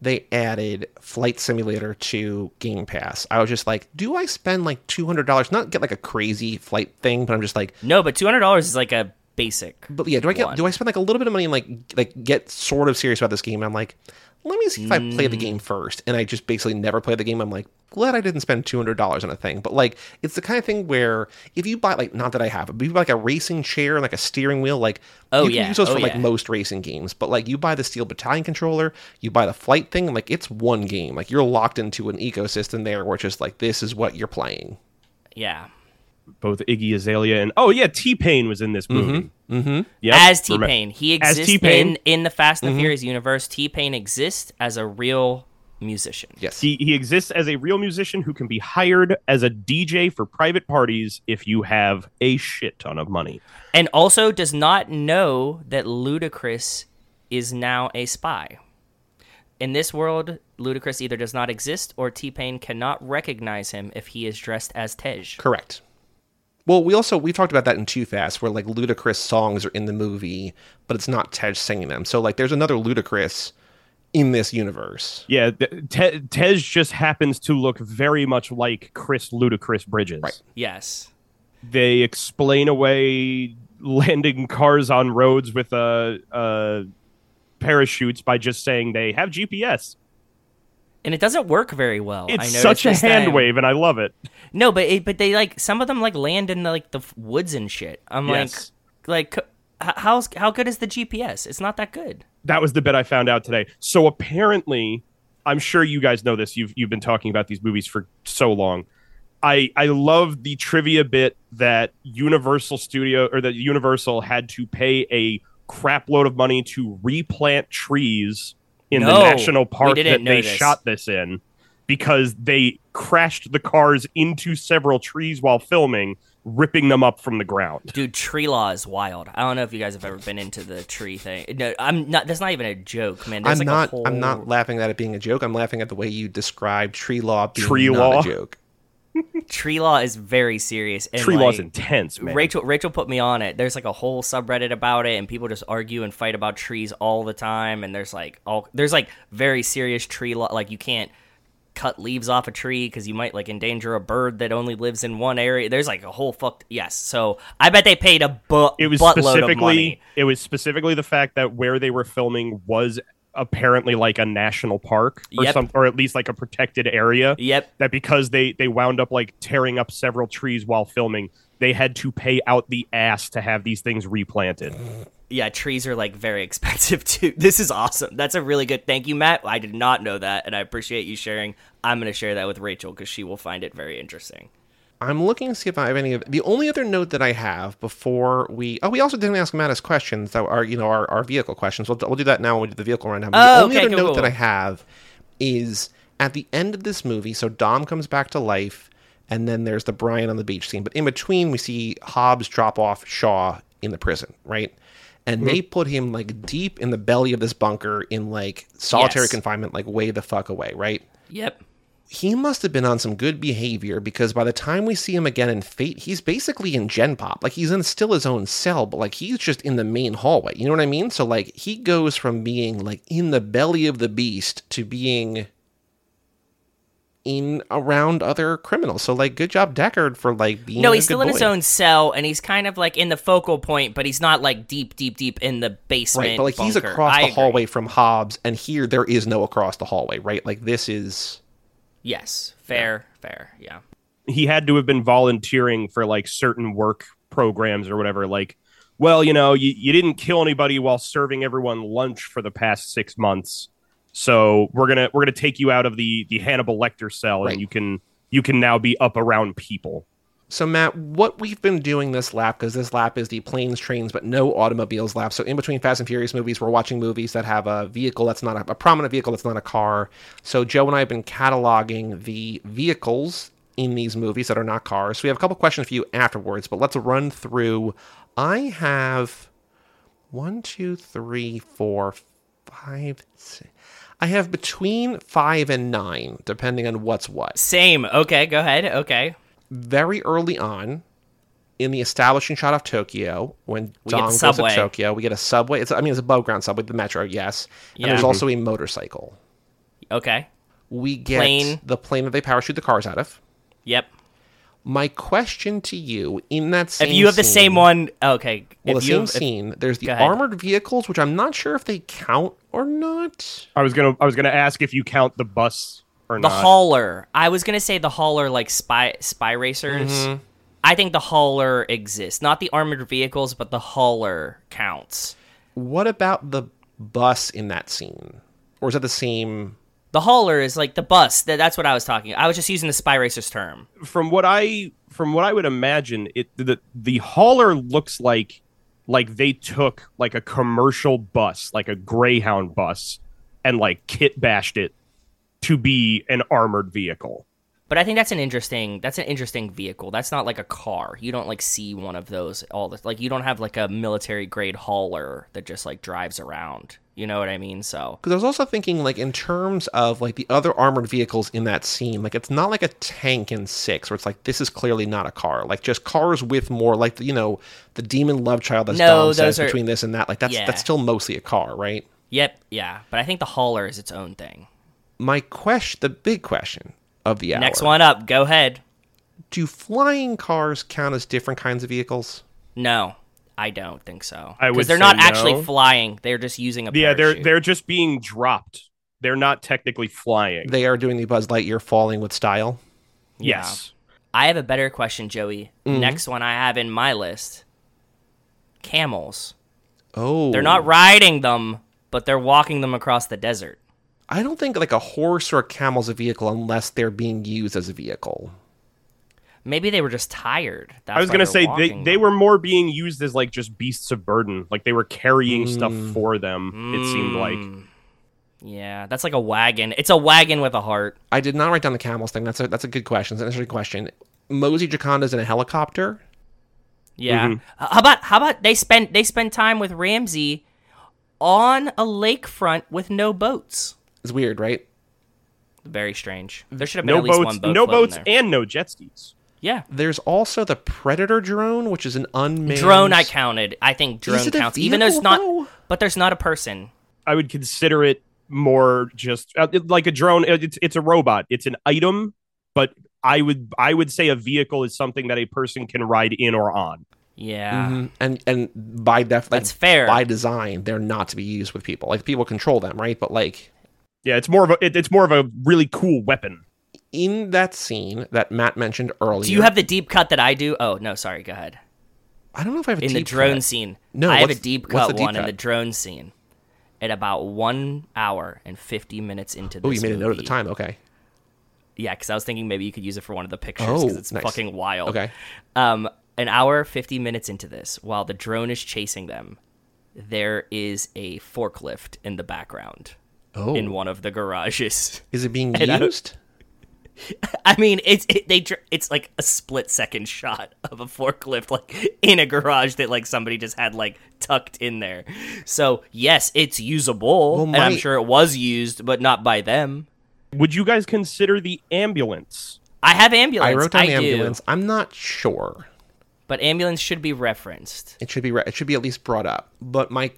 they added Flight Simulator to Game Pass, I was just like, do I spend like $200? Not get like a crazy flight thing, but I'm just like, no, but $200 is like a basic. But yeah, do I spend like a little bit of money and like get sort of serious about this game? And I'm like, let me see if I play the game first. And I just basically never played the game. I'm like, glad I didn't spend $200 on a thing. But like, it's the kind of thing where if you buy, like, not that I have it, but you buy like a racing chair and like a steering wheel, like, you can use those for like most racing games. But like, you buy the Steel Battalion controller, you buy the flight thing, and like, it's one game. Like, you're locked into an ecosystem there where it's just like, this is what you're playing. Yeah. Both Iggy Azalea and T-Pain was in this movie. Yep. As T-Pain, he exists in the Fast and Furious universe. T-Pain exists as a real musician. Yes, he exists as a real musician who can be hired as a DJ for private parties if you have a shit ton of money. And also does not know that Ludacris is now a spy. In this world, Ludacris either does not exist or T-Pain cannot recognize him if he is dressed as Tej. Correct. Well, we talked about that in Too Fast, where like Ludacris songs are in the movie, but it's not Tej singing them. So like, there's another Ludacris in this universe. Yeah, Tej just happens to look very much like Chris Ludacris Bridges. Right. Yes. They explain away landing cars on roads with parachutes by just saying they have GPS. And it doesn't work very well. It's such a hand wave, and I love it. No, but they like some of them like land in the woods and shit. How good is the GPS? It's not that good. That was the bit I found out today. So apparently, I'm sure you guys know this. You've been talking about these movies for so long. I love the trivia bit that Universal had to pay a crapload of money to replant trees in the national park that they shot this in, because they crashed the cars into several trees while filming, ripping them up from the ground. Dude, tree law is wild. I don't know if you guys have ever been into the tree thing. No, I'm not. That's not even a joke, man. There's a whole... I'm not laughing at it being a joke. I'm laughing at the way you describe tree law being a joke. Tree law is very serious. And tree law is intense, man. Rachel put me on it. There's like a whole subreddit about it, and people just argue and fight about trees all the time. And there's very serious tree law. Like you can't cut leaves off a tree because you might like endanger a bird that only lives in one area. There's like a whole yes. So I bet they paid a buttload of money. It was specifically the fact that where they were filming was apparently like a national park or something, or at least like a protected area. Yep. That because they wound up like tearing up several trees while filming, they had to pay out the ass to have these things replanted. Yeah, trees are like very expensive too. This is awesome. That's a really good, thank you, Matt. I did not know that, and I appreciate you sharing. I'm going to share that with Rachel because she will find it very interesting. I'm looking to see if I have any of... The only other note that I have before we... Oh, we also didn't ask Mattis questions that are, our vehicle questions. We'll do that now when we do the vehicle rundown. The only other note that I have is at the end of this movie, so Dom comes back to life, and then there's the Brian on the beach scene. But in between, we see Hobbs drop off Shaw in the prison, right? And they put him, like, deep in the belly of this bunker in, like, solitary confinement, like, way the fuck away, right? Yep. He must have been on some good behavior, because by the time we see him again in Fate, he's basically in Gen Pop. Like, he's in still his own cell, but, like, he's just in the main hallway. You know what I mean? So, like, he goes from being, like, in the belly of the beast to being in around other criminals. So, like, good job, Deckard, for, like, being No, he's still in his own cell, and he's kind of, like, in the focal point, but he's not, like, deep in the basement bunker. Right, but, like, he's across the hallway from Hobbs, and here there is no across the hallway, right? Like, this is... Yes, fair, yeah. He had to have been volunteering for, like, certain work programs or whatever, like well, you know, you didn't kill anybody while serving everyone lunch for the past 6 months. So we're gonna take you out of the Hannibal Lecter cell, right, and you can now be up around people. So, Matt, what we've been doing this lap, because this lap is the planes, trains, but no automobiles lap. So in between Fast and Furious movies, we're watching movies that have a vehicle that's not a prominent vehicle, that's not a car. So Joe and I have been cataloging the vehicles in these movies that are not cars. So we have a couple questions for you afterwards, but let's run through. I have 1, 2, 3, 4, 5, 6. I have between 5 and 9, depending on what's what. Same. Okay, go ahead. Okay. Very early on, in the establishing shot of Tokyo, when Dom goes to Tokyo, we get a subway. It's above ground subway, the metro, yes. And there's also a motorcycle. Okay. We get the plane that they parachute the cars out of. Yep. My question to you, in that same scene... If you have the same one... Okay. Well, the same scene, there's the armored vehicles, which I'm not sure if they count or not. I was gonna ask if you count the bus... The not. Hauler. I was gonna say the hauler, like spy racers. Mm-hmm. I think the hauler exists, not the armored vehicles, but the hauler counts. What about the bus in that scene, or is that the same? The hauler is like the bus. That's what I was talking. I was just using the spy racers term. From what I would imagine, the hauler looks like they took like a commercial bus, like a Greyhound bus, and like kit bashed it to be an armored vehicle. But I think that's an interesting vehicle. That's not like a car. You don't like see one of those all the, like you don't have like a military grade hauler that just like drives around. You know what I mean? So because I was also thinking like in terms of like the other armored vehicles in that scene, like it's not like a tank in 6 where it's like this is clearly not a car. Like just cars with more like the, you know, the demon love child that's Dom says between this and that. Like that's still mostly a car, right? Yep, yeah. But I think the hauler is its own thing. My question, the big question of the hour. Next one up, go ahead. Do flying cars count as different kinds of vehicles? No, I don't think so. Because they're not actually flying; they're just using a parachute. Yeah, they're just being dropped. They're not technically flying. They are doing the Buzz Lightyear falling with style. Yes. Yeah. I have a better question, Joey. Mm-hmm. Next one I have in my list: camels. Oh, they're not riding them, but they're walking them across the desert. I don't think like a horse or a camel is a vehicle unless they're being used as a vehicle. Maybe they were just tired. That's I was going to say they were more being used as like just beasts of burden. Like they were carrying stuff for them, it seemed like. Yeah, that's like a wagon. It's a wagon with a heart. I did not write down the camels thing. That's a good question. That's an interesting question. Mose Jakande's in a helicopter? Yeah. Mm-hmm. How about they spend time with Ramsey on a lakefront with no boats? It's weird, right? Very strange. There should have been at least one boat. No boats and no jet skis. Yeah. There's also the Predator drone, which is an unmanned... Drone, I counted. I think drone counts. Even though it's not... But there's not a person. I would consider it more just... like a drone, it's a robot. It's an item, but I would say a vehicle is something that a person can ride in or on. Yeah. Mm-hmm. And by definition... That's fair. By design, they're not to be used with people. Like, people control them, right? But, like... Yeah, it's more of a really cool weapon. In that scene that Matt mentioned earlier. Do you have the deep cut that I do? Oh, no, sorry, go ahead. I don't know if I have a deep cut. In the drone scene. No, I have a deep cut one in the drone scene at about 1 hour and 50 minutes into this movie. Oh, you made a note of the time, okay. Yeah, because I was thinking maybe you could use it for one of the pictures because it's fucking wild. Okay. 1 hour, 50 minutes into this, while the drone is chasing them, there is a forklift in the background. Oh. In one of the garages. Is it being used? I mean, it's like a split second shot of a forklift like in a garage that like somebody just had like tucked in there. So yes, it's usable, and I'm sure it was used, but not by them. Would you guys consider the ambulance? I have ambulance. I wrote down ambulance. I'm not sure, but ambulance should be referenced. It should be at least brought up. But my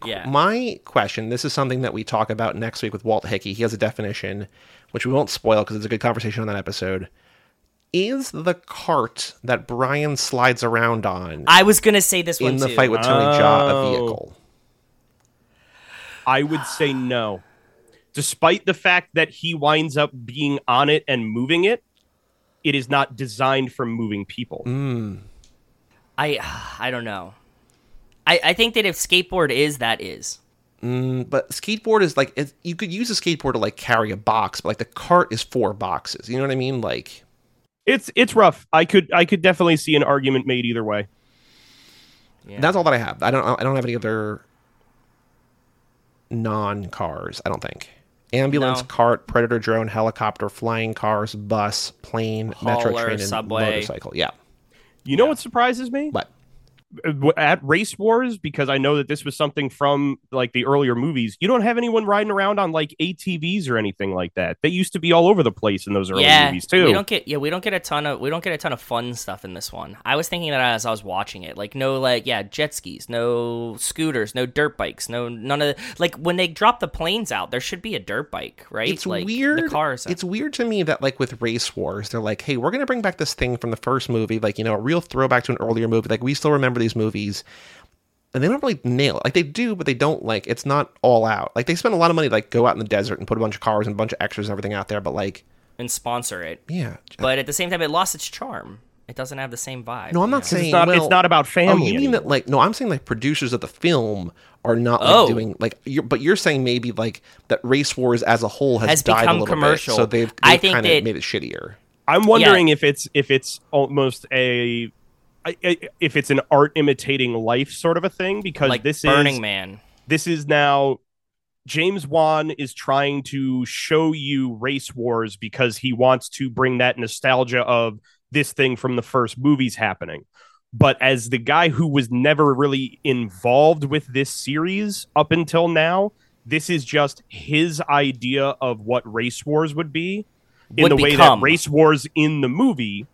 question, this is something that we talk about next week with Walt Hickey. He has a definition, which we won't spoil because it's a good conversation on that episode. Is the cart that Brian slides around on? I was going to say this one, too. In the fight with Tony Jaa, a vehicle? I would say no. Despite the fact that he winds up being on it and moving it, it is not designed for moving people. I don't know. I think that if skateboard is, that is. But skateboard is like, you could use a skateboard to like carry a box, but like the cart is four boxes. You know what I mean? Like it's rough. I could definitely see an argument made either way. Yeah. That's all that I have. I don't have any other non-cars, I don't think. Ambulance, cart, predator drone, helicopter, flying cars, bus, plane, hauler, metro train, subway, and motorcycle. Yeah. You know what surprises me? What? At Race Wars, because I know that this was something from like the earlier movies, you don't have anyone riding around on like ATVs or anything like that. They used to be all over the place in those early movies too. We don't get a ton of fun stuff in this one. I was thinking that as I was watching it, like jet skis, no scooters, no dirt bikes, none of when they drop the planes out, there should be a dirt bike, right? It's like, weird. The cars. It's weird to me that like with Race Wars, they're like, hey, we're gonna bring back this thing from the first movie, like, you know, a real throwback to an earlier movie. Like we still remember these movies, and they don't really nail it. Like they do, but they don't, like, it's not all out. Like they spend a lot of money to, like, go out in the desert and put a bunch of cars and a bunch of extras and everything out there, but like, and sponsor it. Yeah, but at the same time, it lost its charm. It doesn't have the same vibe. No, I'm not saying it's not about family. Oh, you mean that? Like, no, I'm saying like producers of the film are not like doing like. But you're saying maybe like that Race Wars as a whole has died become a little commercial. Bit, so they've kind of made it shittier. I'm wondering if it's almost a. If it's an art imitating life sort of a thing, because like this Burning Man. This is now James Wan is trying to show you Race Wars because he wants to bring that nostalgia of this thing from the first movies happening. But as the guy who was never really involved with this series up until now, this is just his idea of what Race Wars would be way that Race Wars in the movie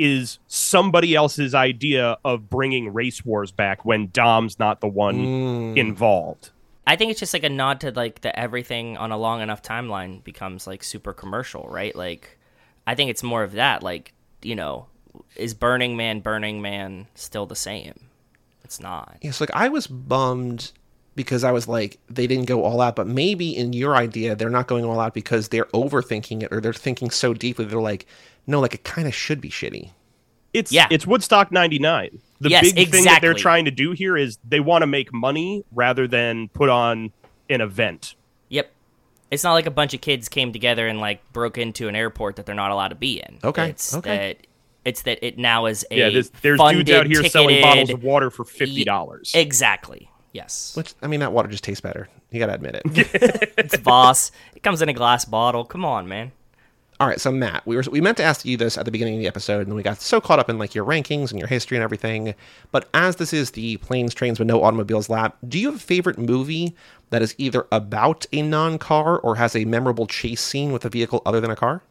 is somebody else's idea of bringing Race Wars back when Dom's not the one involved. I think it's just like a nod to like the everything on a long enough timeline becomes like super commercial, right? Like, I think it's more of that. Like, you know, is Burning Man still the same? It's not. Yes, like I was bummed because I was like, they didn't go all out, but maybe in your idea, they're not going all out because they're overthinking it, or they're thinking so deeply. They're like, no, like it kind of should be shitty. It's Woodstock 99. The big thing that they're trying to do here is they want to make money rather than put on an event. Yep. It's not like a bunch of kids came together and like broke into an airport that they're not allowed to be in. Okay. It's that it now is a there's funded, dudes out here ticketed, selling bottles of water for $50. Exactly. Yes. Which, I mean, that water just tastes better. You got to admit it. It's Voss. It comes in a glass bottle. Come on, man. All right, so Matt, we meant to ask you this at the beginning of the episode, and we got so caught up in like your rankings and your history and everything. But as this is the Planes, Trains, With No Automobiles Lap, do you have a favorite movie that is either about a non-car or has a memorable chase scene with a vehicle other than a car?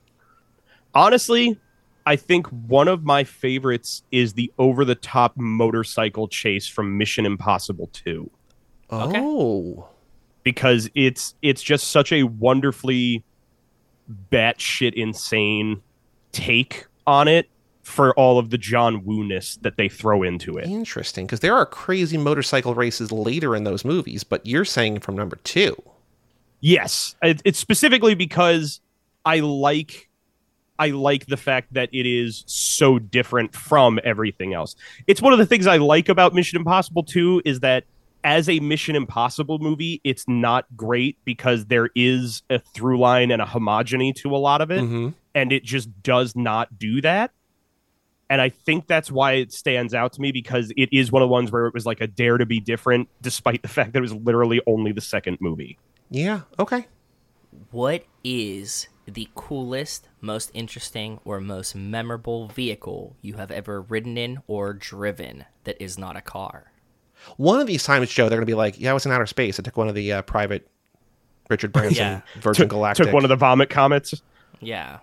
Honestly, I think one of my favorites is the over-the-top motorcycle chase from Mission Impossible 2. Oh. Okay. Because it's just such a wonderfully batshit insane take on it for all of the John Woo-ness that they throw into it. Interesting, because there are crazy motorcycle races later in those movies, but you're saying from number 2. Yes, it's specifically because I like the fact that it is so different from everything else. It's one of the things I like about Mission Impossible 2 is that as a Mission Impossible movie, it's not great because there is a through line and a homogeny to a lot of it, and it just does not do that. And I think that's why it stands out to me, because it is one of the ones where it was like a dare to be different, despite the fact that it was literally only the second movie. Yeah, okay. What is the coolest, most interesting, or most memorable vehicle you have ever ridden in or driven that is not a car? One of these times, Joe, they're going to be like, yeah, I was in outer space. I took one of the private Richard Branson Virgin Galactic. Took one of the vomit comets. Yeah.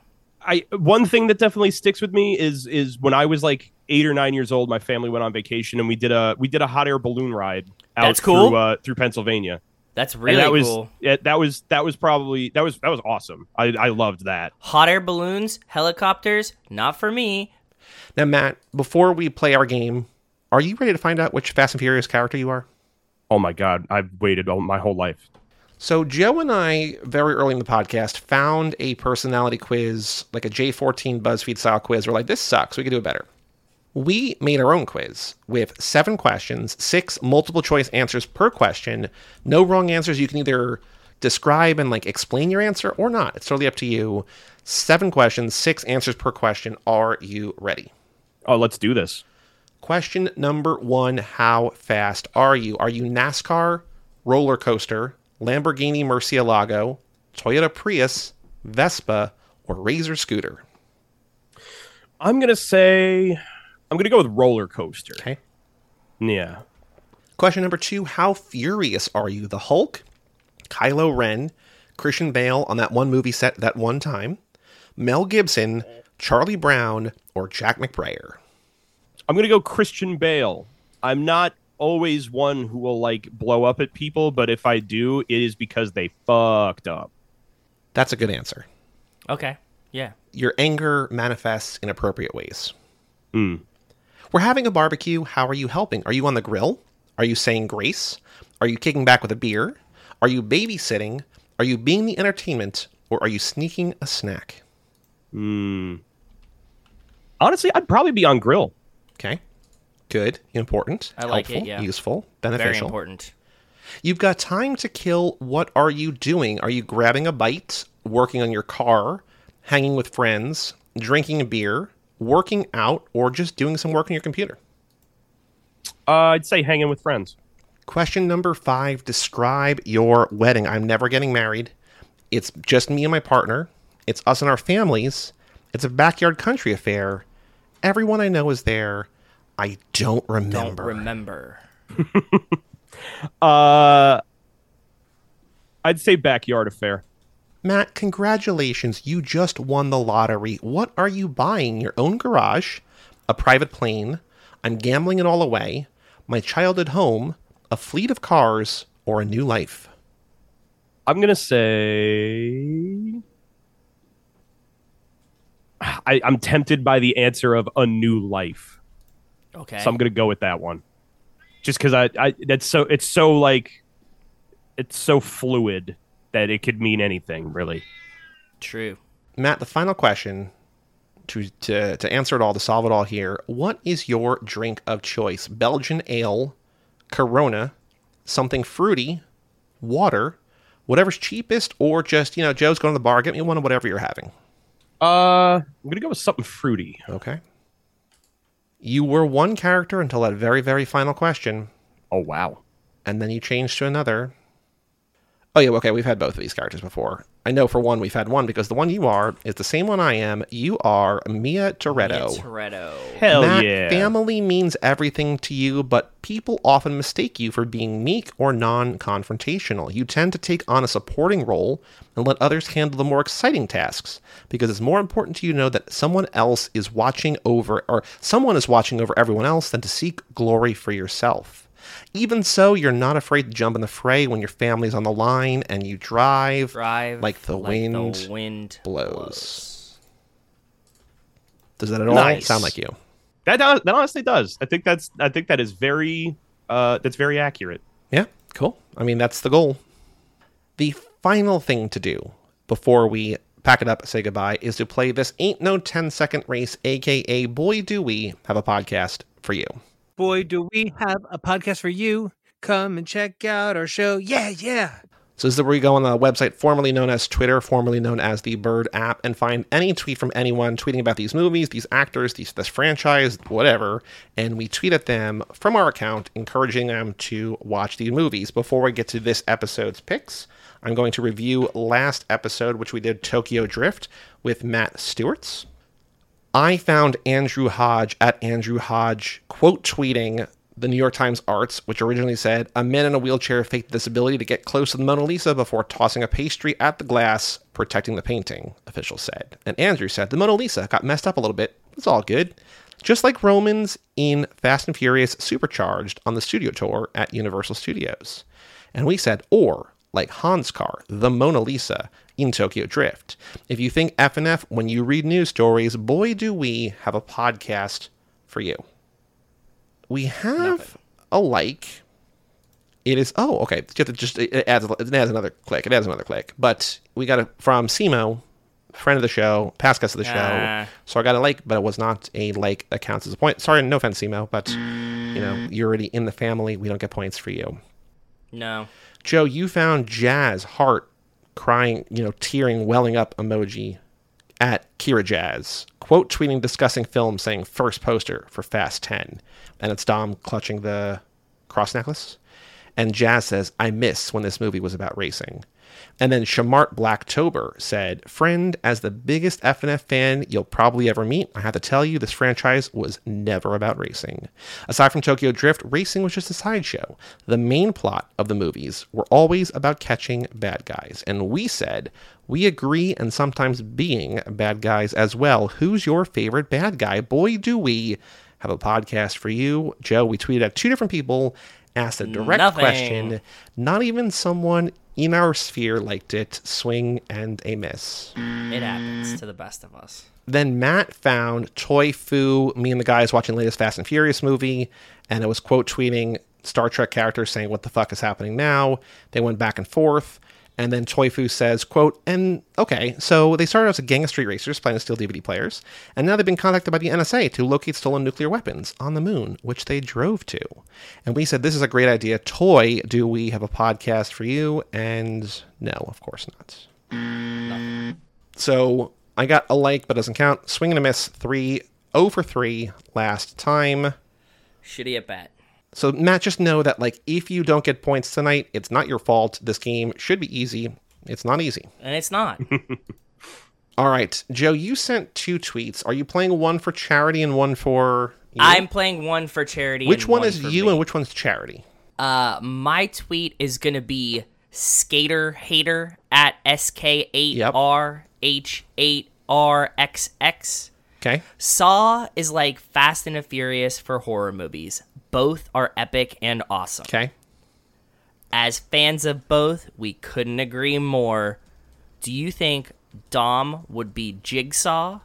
One thing that definitely sticks with me is when I was like 8 or 9 years old, my family went on vacation and we did a hot air balloon ride out through Pennsylvania. That's really cool. Yeah, that was awesome. I loved that. Hot air balloons, helicopters, not for me. Now, Matt, before we play our game, are you ready to find out which Fast and Furious character you are? Oh my God, I've waited all my whole life. So Joe and I, very early in the podcast, found a personality quiz, like a J14 BuzzFeed style quiz. We're like, this sucks, we could do it better. we made our own quiz with 7 questions, 6 multiple choice answers per question, no wrong answers. You can either describe and like explain your answer or not. It's totally up to you. 7 questions, 6 answers per question. Are you ready? Oh, let's do this. Question number 1. How fast are you? Are you NASCAR, roller coaster, Lamborghini Murcielago, Toyota Prius, Vespa, or Razor scooter? I'm going to go with roller coaster. Okay. Yeah. Question number 2. How furious are you? The Hulk, Kylo Ren, Christian Bale on that one movie set that one time, Mel Gibson, Charlie Brown, or Jack McBrayer? I'm going to go Christian Bale. I'm not always one who will, like, blow up at people, but if I do, it is because they fucked up. That's a good answer. Okay. Yeah. Your anger manifests in appropriate ways. Mm. We're having a barbecue. How are you helping? Are you on the grill? Are you saying grace? Are you kicking back with a beer? Are you babysitting? Are you being the entertainment? Or are you sneaking a snack? Mm. Honestly, I'd probably be on grill. Okay. Good. Important. I like helpful, it, yeah. Useful. Beneficial. Very important. You've got time to kill. What are you doing? Are you grabbing a bite? Working on your car? Hanging with friends? Drinking a beer? Working out, or just doing some work on your computer? I'd say hanging with friends. Question number 5. Describe your wedding. I'm never getting married. It's just me and my partner. It's us and our families. It's a backyard country affair. Everyone I know is there. I don't remember. I'd say backyard affair. Matt, congratulations. You just won the lottery. What are you buying? Your own garage, a private plane, I'm gambling it all away, my childhood home, a fleet of cars, or a new life? I'm going to say... I'm tempted by the answer of a new life. Okay. So I'm going to go with that one. Just because it's so fluid that it could mean anything, really. True. Matt, the final question, to answer it all, to solve it all here, what is your drink of choice? Belgian ale, Corona, something fruity, water, whatever's cheapest, or just, Joe's going to the bar, get me one of whatever you're having. I'm going to go with something fruity. Okay. You were one character until that very, very final question. Oh, wow. And then you changed to another. Oh, yeah, okay, we've had both of these characters before. I know for one we've had one, because the one you are is the same one I am. You are Mia Toretto. Mia Toretto. Hell Matt, yeah. Family means everything to you, but people often mistake you for being meek or non-confrontational. You tend to take on a supporting role and let others handle the more exciting tasks, because it's more important to you know that someone is watching over everyone else than to seek glory for yourself. Even so, you're not afraid to jump in the fray when your family's on the line, and you drive like the wind blows. Does that at all sound like you? That honestly does. I think that is very that's very accurate. Yeah, cool. I mean, that's the goal. The final thing to do before we pack it up, say goodbye, is to play this Ain't No 10-Second Race, aka Boy Do We Have a Podcast for You. Boy, do we have a podcast for you. Come and check out our show. Yeah, yeah. So this is where we go on the website formerly known as Twitter, formerly known as the Bird app, and find any tweet from anyone tweeting about these movies, these actors, this franchise, whatever, and we tweet at them from our account, encouraging them to watch these movies. Before we get to this episode's picks, I'm going to review last episode, which we did Tokyo Drift with Matt Stewart's. I found Andrew Hodge at Andrew Hodge quote tweeting the New York Times Arts, which originally said, "A man in a wheelchair faked disability to get close to the Mona Lisa before tossing a pastry at the glass, protecting the painting," officials said. And Andrew said, "The Mona Lisa got messed up a little bit. It's all good." Just like Roman's in Fast and Furious Supercharged on the studio tour at Universal Studios. And we said, or like Han's car, the Mona Lisa, in Tokyo Drift. If you think FNF when you read news stories, boy, do we have a podcast for you. We have nothing. A like. It is, oh, okay. Just it adds another click. But we got it from Simo, friend of the show, past guest of the show. So I got a like, but it was not a like that counts as a point. Sorry, no offense, Emo, but you know, you're already in the family. We don't get points for you. No. Joe, you found Jazz heart crying, you know, tearing, welling up emoji at Kira Jazz, quote tweeting, discussing film, saying first poster for Fast 10. And it's Dom clutching the cross necklace. And Jazz says, I miss when this movie was about racing. And then Shamart Blacktober said, friend, as the biggest FNF fan you'll probably ever meet, I have to tell you this franchise was never about racing. Aside from Tokyo Drift, racing was just a sideshow. The main plot of the movies were always about catching bad guys. And we said, we agree, and sometimes being bad guys as well. Who's your favorite bad guy? Boy, do we have a podcast for you. Joe, we tweeted at two different people, asked a direct question. Not even someone in our sphere liked it. Swing and a miss. It happens to the best of us. Then Matt found Toy Foo, me and the guys watching the latest Fast and Furious movie, and it was quote tweeting Star Trek characters saying, what the fuck is happening now? They went back and forth. And then Toy Foo says, quote, and okay, so they started out as a gang of street racers planning to steal DVD players, and now they've been contacted by the NSA to locate stolen nuclear weapons on the moon, which they drove to. And we said, this is a great idea. Toy, do we have a podcast for you? And no, of course not. Nothing. So I got a like, but doesn't count. Swing and a miss, 3 for 3 last time. Shitty at bat. So, Matt, just know that, like, if you don't get points tonight, it's not your fault. This game should be easy. It's not easy. And it's not. All right. Joe, you sent two tweets. Are you playing one for charity and one for you? I'm playing one for charity. Which one is you and which one's charity? My tweet is going to be Skater Hater at SK8RH8RXX. Okay. Saw is like Fast and the Furious for horror movies. Both are epic and awesome. Okay. As fans of both, we couldn't agree more. Do you think Dom would be Jigsaw?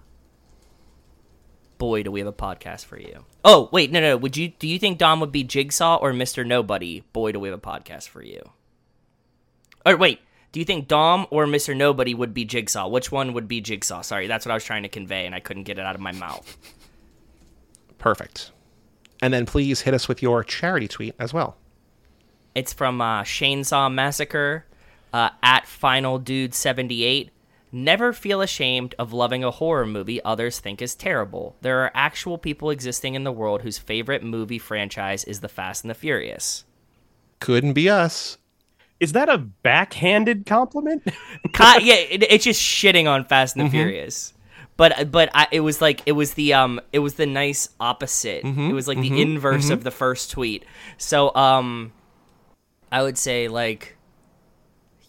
Boy, do we have a podcast for you. Oh, wait, no. Do you think Dom would be Jigsaw or Mr. Nobody? Boy, do we have a podcast for you. Or wait, do you think Dom or Mr. Nobody would be Jigsaw? Which one would be Jigsaw? Sorry, that's what I was trying to convey, and I couldn't get it out of my mouth. Perfect. And then please hit us with your charity tweet as well. It's from Shanesaw Massacre, at FinalDude78. Never feel ashamed of loving a horror movie others think is terrible. There are actual people existing in the world whose favorite movie franchise is The Fast and the Furious. Couldn't be us. Is that a backhanded compliment? Yeah, it's just shitting on Fast and the Furious. But it was like it was the nice opposite. It was like the inverse of the first tweet. So I would say, like,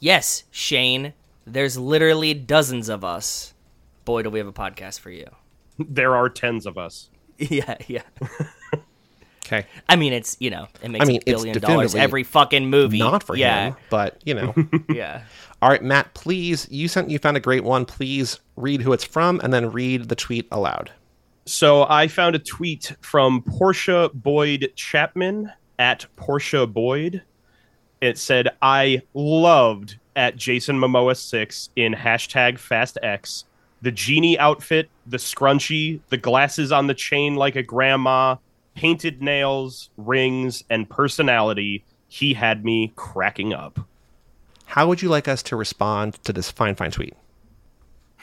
yes, Shane, there's literally dozens of us. Boy, do we have a podcast for you. There are tens of us. Yeah. Okay. I mean, it's, you know, it makes $1 billion every fucking movie. Not for him, but you know. Yeah. All right, Matt, please, you found a great one. Please read who it's from and then read the tweet aloud. So I found a tweet from Portia Boyd Chapman at Portia Boyd. It said, I loved at Jason Momoa 6 in #FastX. The genie outfit, the scrunchie, the glasses on the chain like a grandma, painted nails, rings, and personality. He had me cracking up. How would you like us to respond to this fine tweet?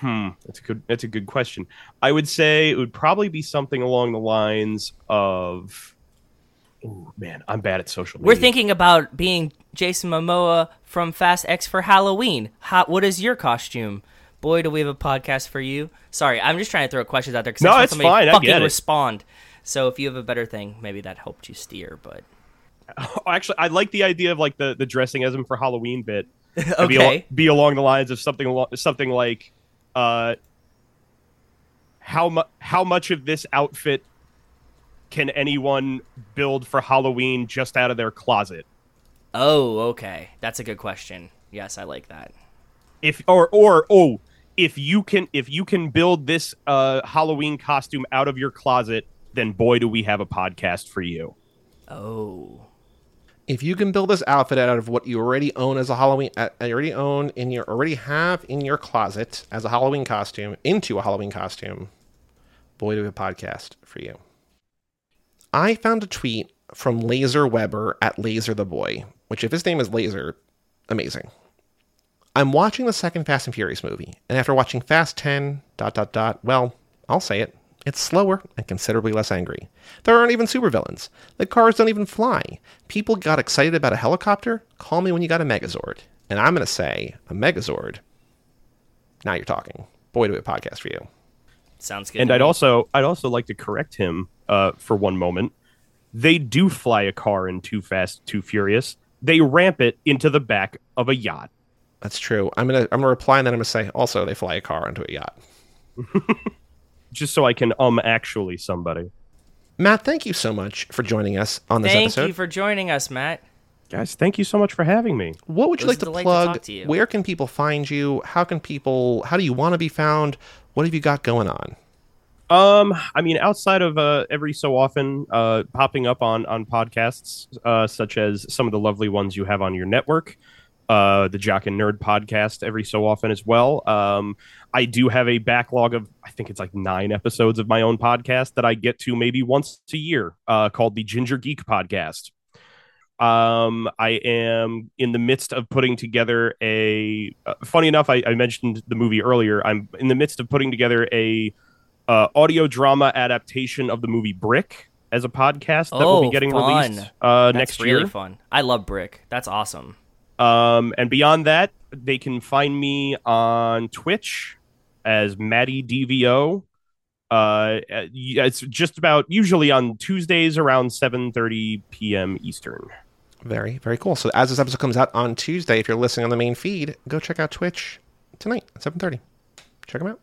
That's a good question. I would say it would probably be something along the lines of, oh man, I'm bad at social media. We're thinking about being Jason Momoa from Fast X for Halloween. What is your costume? Boy, do we have a podcast for you. Sorry, I'm just trying to throw questions out there because I want somebody to fucking respond. So if you have a better thing, maybe that helped you steer, but... Oh, actually, I like the idea of like the dressing as him for Halloween bit. Okay, be along the lines of something like, how much of this outfit can anyone build for Halloween just out of their closet? Oh, okay, that's a good question. Yes, I like that. If you can build this Halloween costume out of your closet, then boy, do we have a podcast for you. Oh. if you can build this outfit out of what you already own as a Halloween, already have in your closet as a Halloween costume into a Halloween costume, boy, do we have a podcast for you. I found a tweet from Laser Weber at Laser the Boy, which if his name is Laser, amazing. I'm watching the second Fast and Furious movie, and after watching Fast 10, well, I'll say it. It's slower and considerably less angry. There aren't even supervillains. The cars don't even fly. People got excited about a helicopter? Call me when you got a Megazord. And I'm going to say, a Megazord. Now you're talking. Boy, do we have a podcast for you. Sounds good. And I'd also like to correct him for one moment. They do fly a car in Too Fast, Too Furious. They ramp it into the back of a yacht. That's true. I'm gonna reply and then I'm gonna say, also, they fly a car into a yacht. Just so I can actually somebody. Matt, thank you so much for joining us on this episode. Thank you for joining us, Matt. Guys, thank you so much for having me. What would you like to plug? Where can people find you? How do you want to be found? What have you got going on? I mean, outside of every so often popping up on podcasts, such as some of the lovely ones you have on your network, the Jock and Nerd podcast every so often as well. I do have a backlog of, I think it's like 9 episodes of my own podcast that I get to maybe once a year, called the Ginger Geek podcast. I am in the midst of putting together funny enough, I mentioned the movie earlier. I'm in the midst of putting together a audio drama adaptation of the movie Brick as a podcast that will be getting released next year. That's really fun. I love Brick. That's awesome. And beyond that, they can find me on Twitch as Matty DVO. It's just about usually on Tuesdays around 7:30 p.m. Eastern. Very, very cool. So as this episode comes out on Tuesday, if you're listening on the main feed, go check out Twitch tonight at 7:30. Check them out.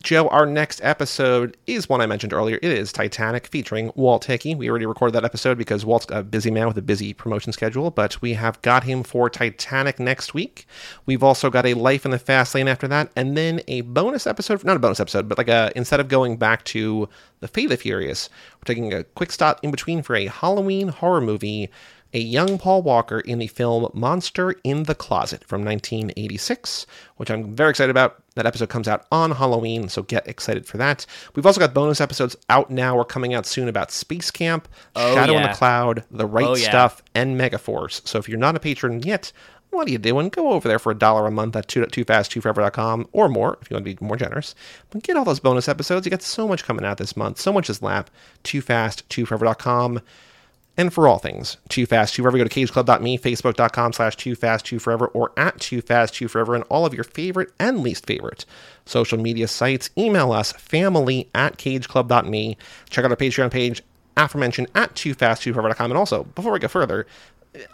Joe, our next episode is one I mentioned earlier. It is Titanic featuring Walt Hickey. We already recorded that episode because Walt's a busy man with a busy promotion schedule, but we have got him for Titanic next week. We've also got a Life in the Fast Lane after that, and then a bonus episode, not a bonus episode, but instead of going back to The Fate of the Furious, we're taking a quick stop in between for a Halloween horror movie, a young Paul Walker in the film Monster in the Closet from 1986, which I'm very excited about. That episode comes out on Halloween, so get excited for that. We've also got bonus episodes out now. We're coming out soon about Space Camp, Shadow in the Cloud, The Right Stuff, and Megaforce. So if you're not a patron yet, what are you doing? Go over there for $1 a month at 2fast2forever.com or more if you want to be more generous. But get all those bonus episodes. You got so much coming out this month. So much is lap. 2fast2forever.com. And for all things, Too Fast, Too Forever, go to cageclub.me, facebook.com/2fast2forever, or at @2fast2forever, and all of your favorite and least favorite social media sites. Email us, family@cageclub.me. Check out our Patreon page, aforementioned at @2fast2forever.com. And also, before we go further,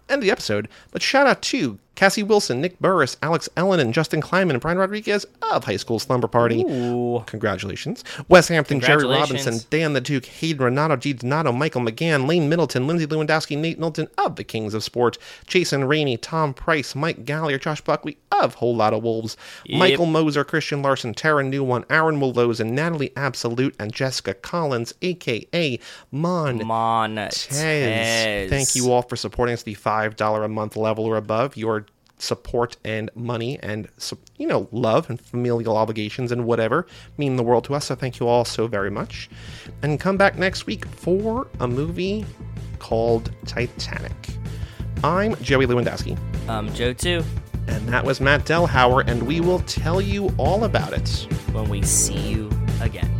end the episode, but shout out to Cassie Wilson, Nick Burris, Alex Ellen, and Justin Kleinman, and Brian Rodriguez of High School Slumber Party. Ooh. Congratulations. Wes Hampton, Jerry Robinson, Dan the Duke, Hayden Renato, G. Donato, Michael McGann, Lane Middleton, Lindsay Lewandowski, Nate Milton of the Kings of Sport, Jason Rainey, Tom Price, Mike Gallier, Josh Buckley of Whole Lot of Wolves, Michael Moser, Christian Larson, Tara Newone, Aaron Willows, and Natalie Absolute, and Jessica Collins, a.k.a. Montez. Thank you all for supporting us at the $5 a month level or above. Your support and money and, love and familial obligations and whatever mean the world to us. So thank you all so very much. And come back next week for a movie called Titanic. I'm Joey Lewandowski. I'm Joe too. And that was Matt Delhauer, and we will tell you all about it when we see you again.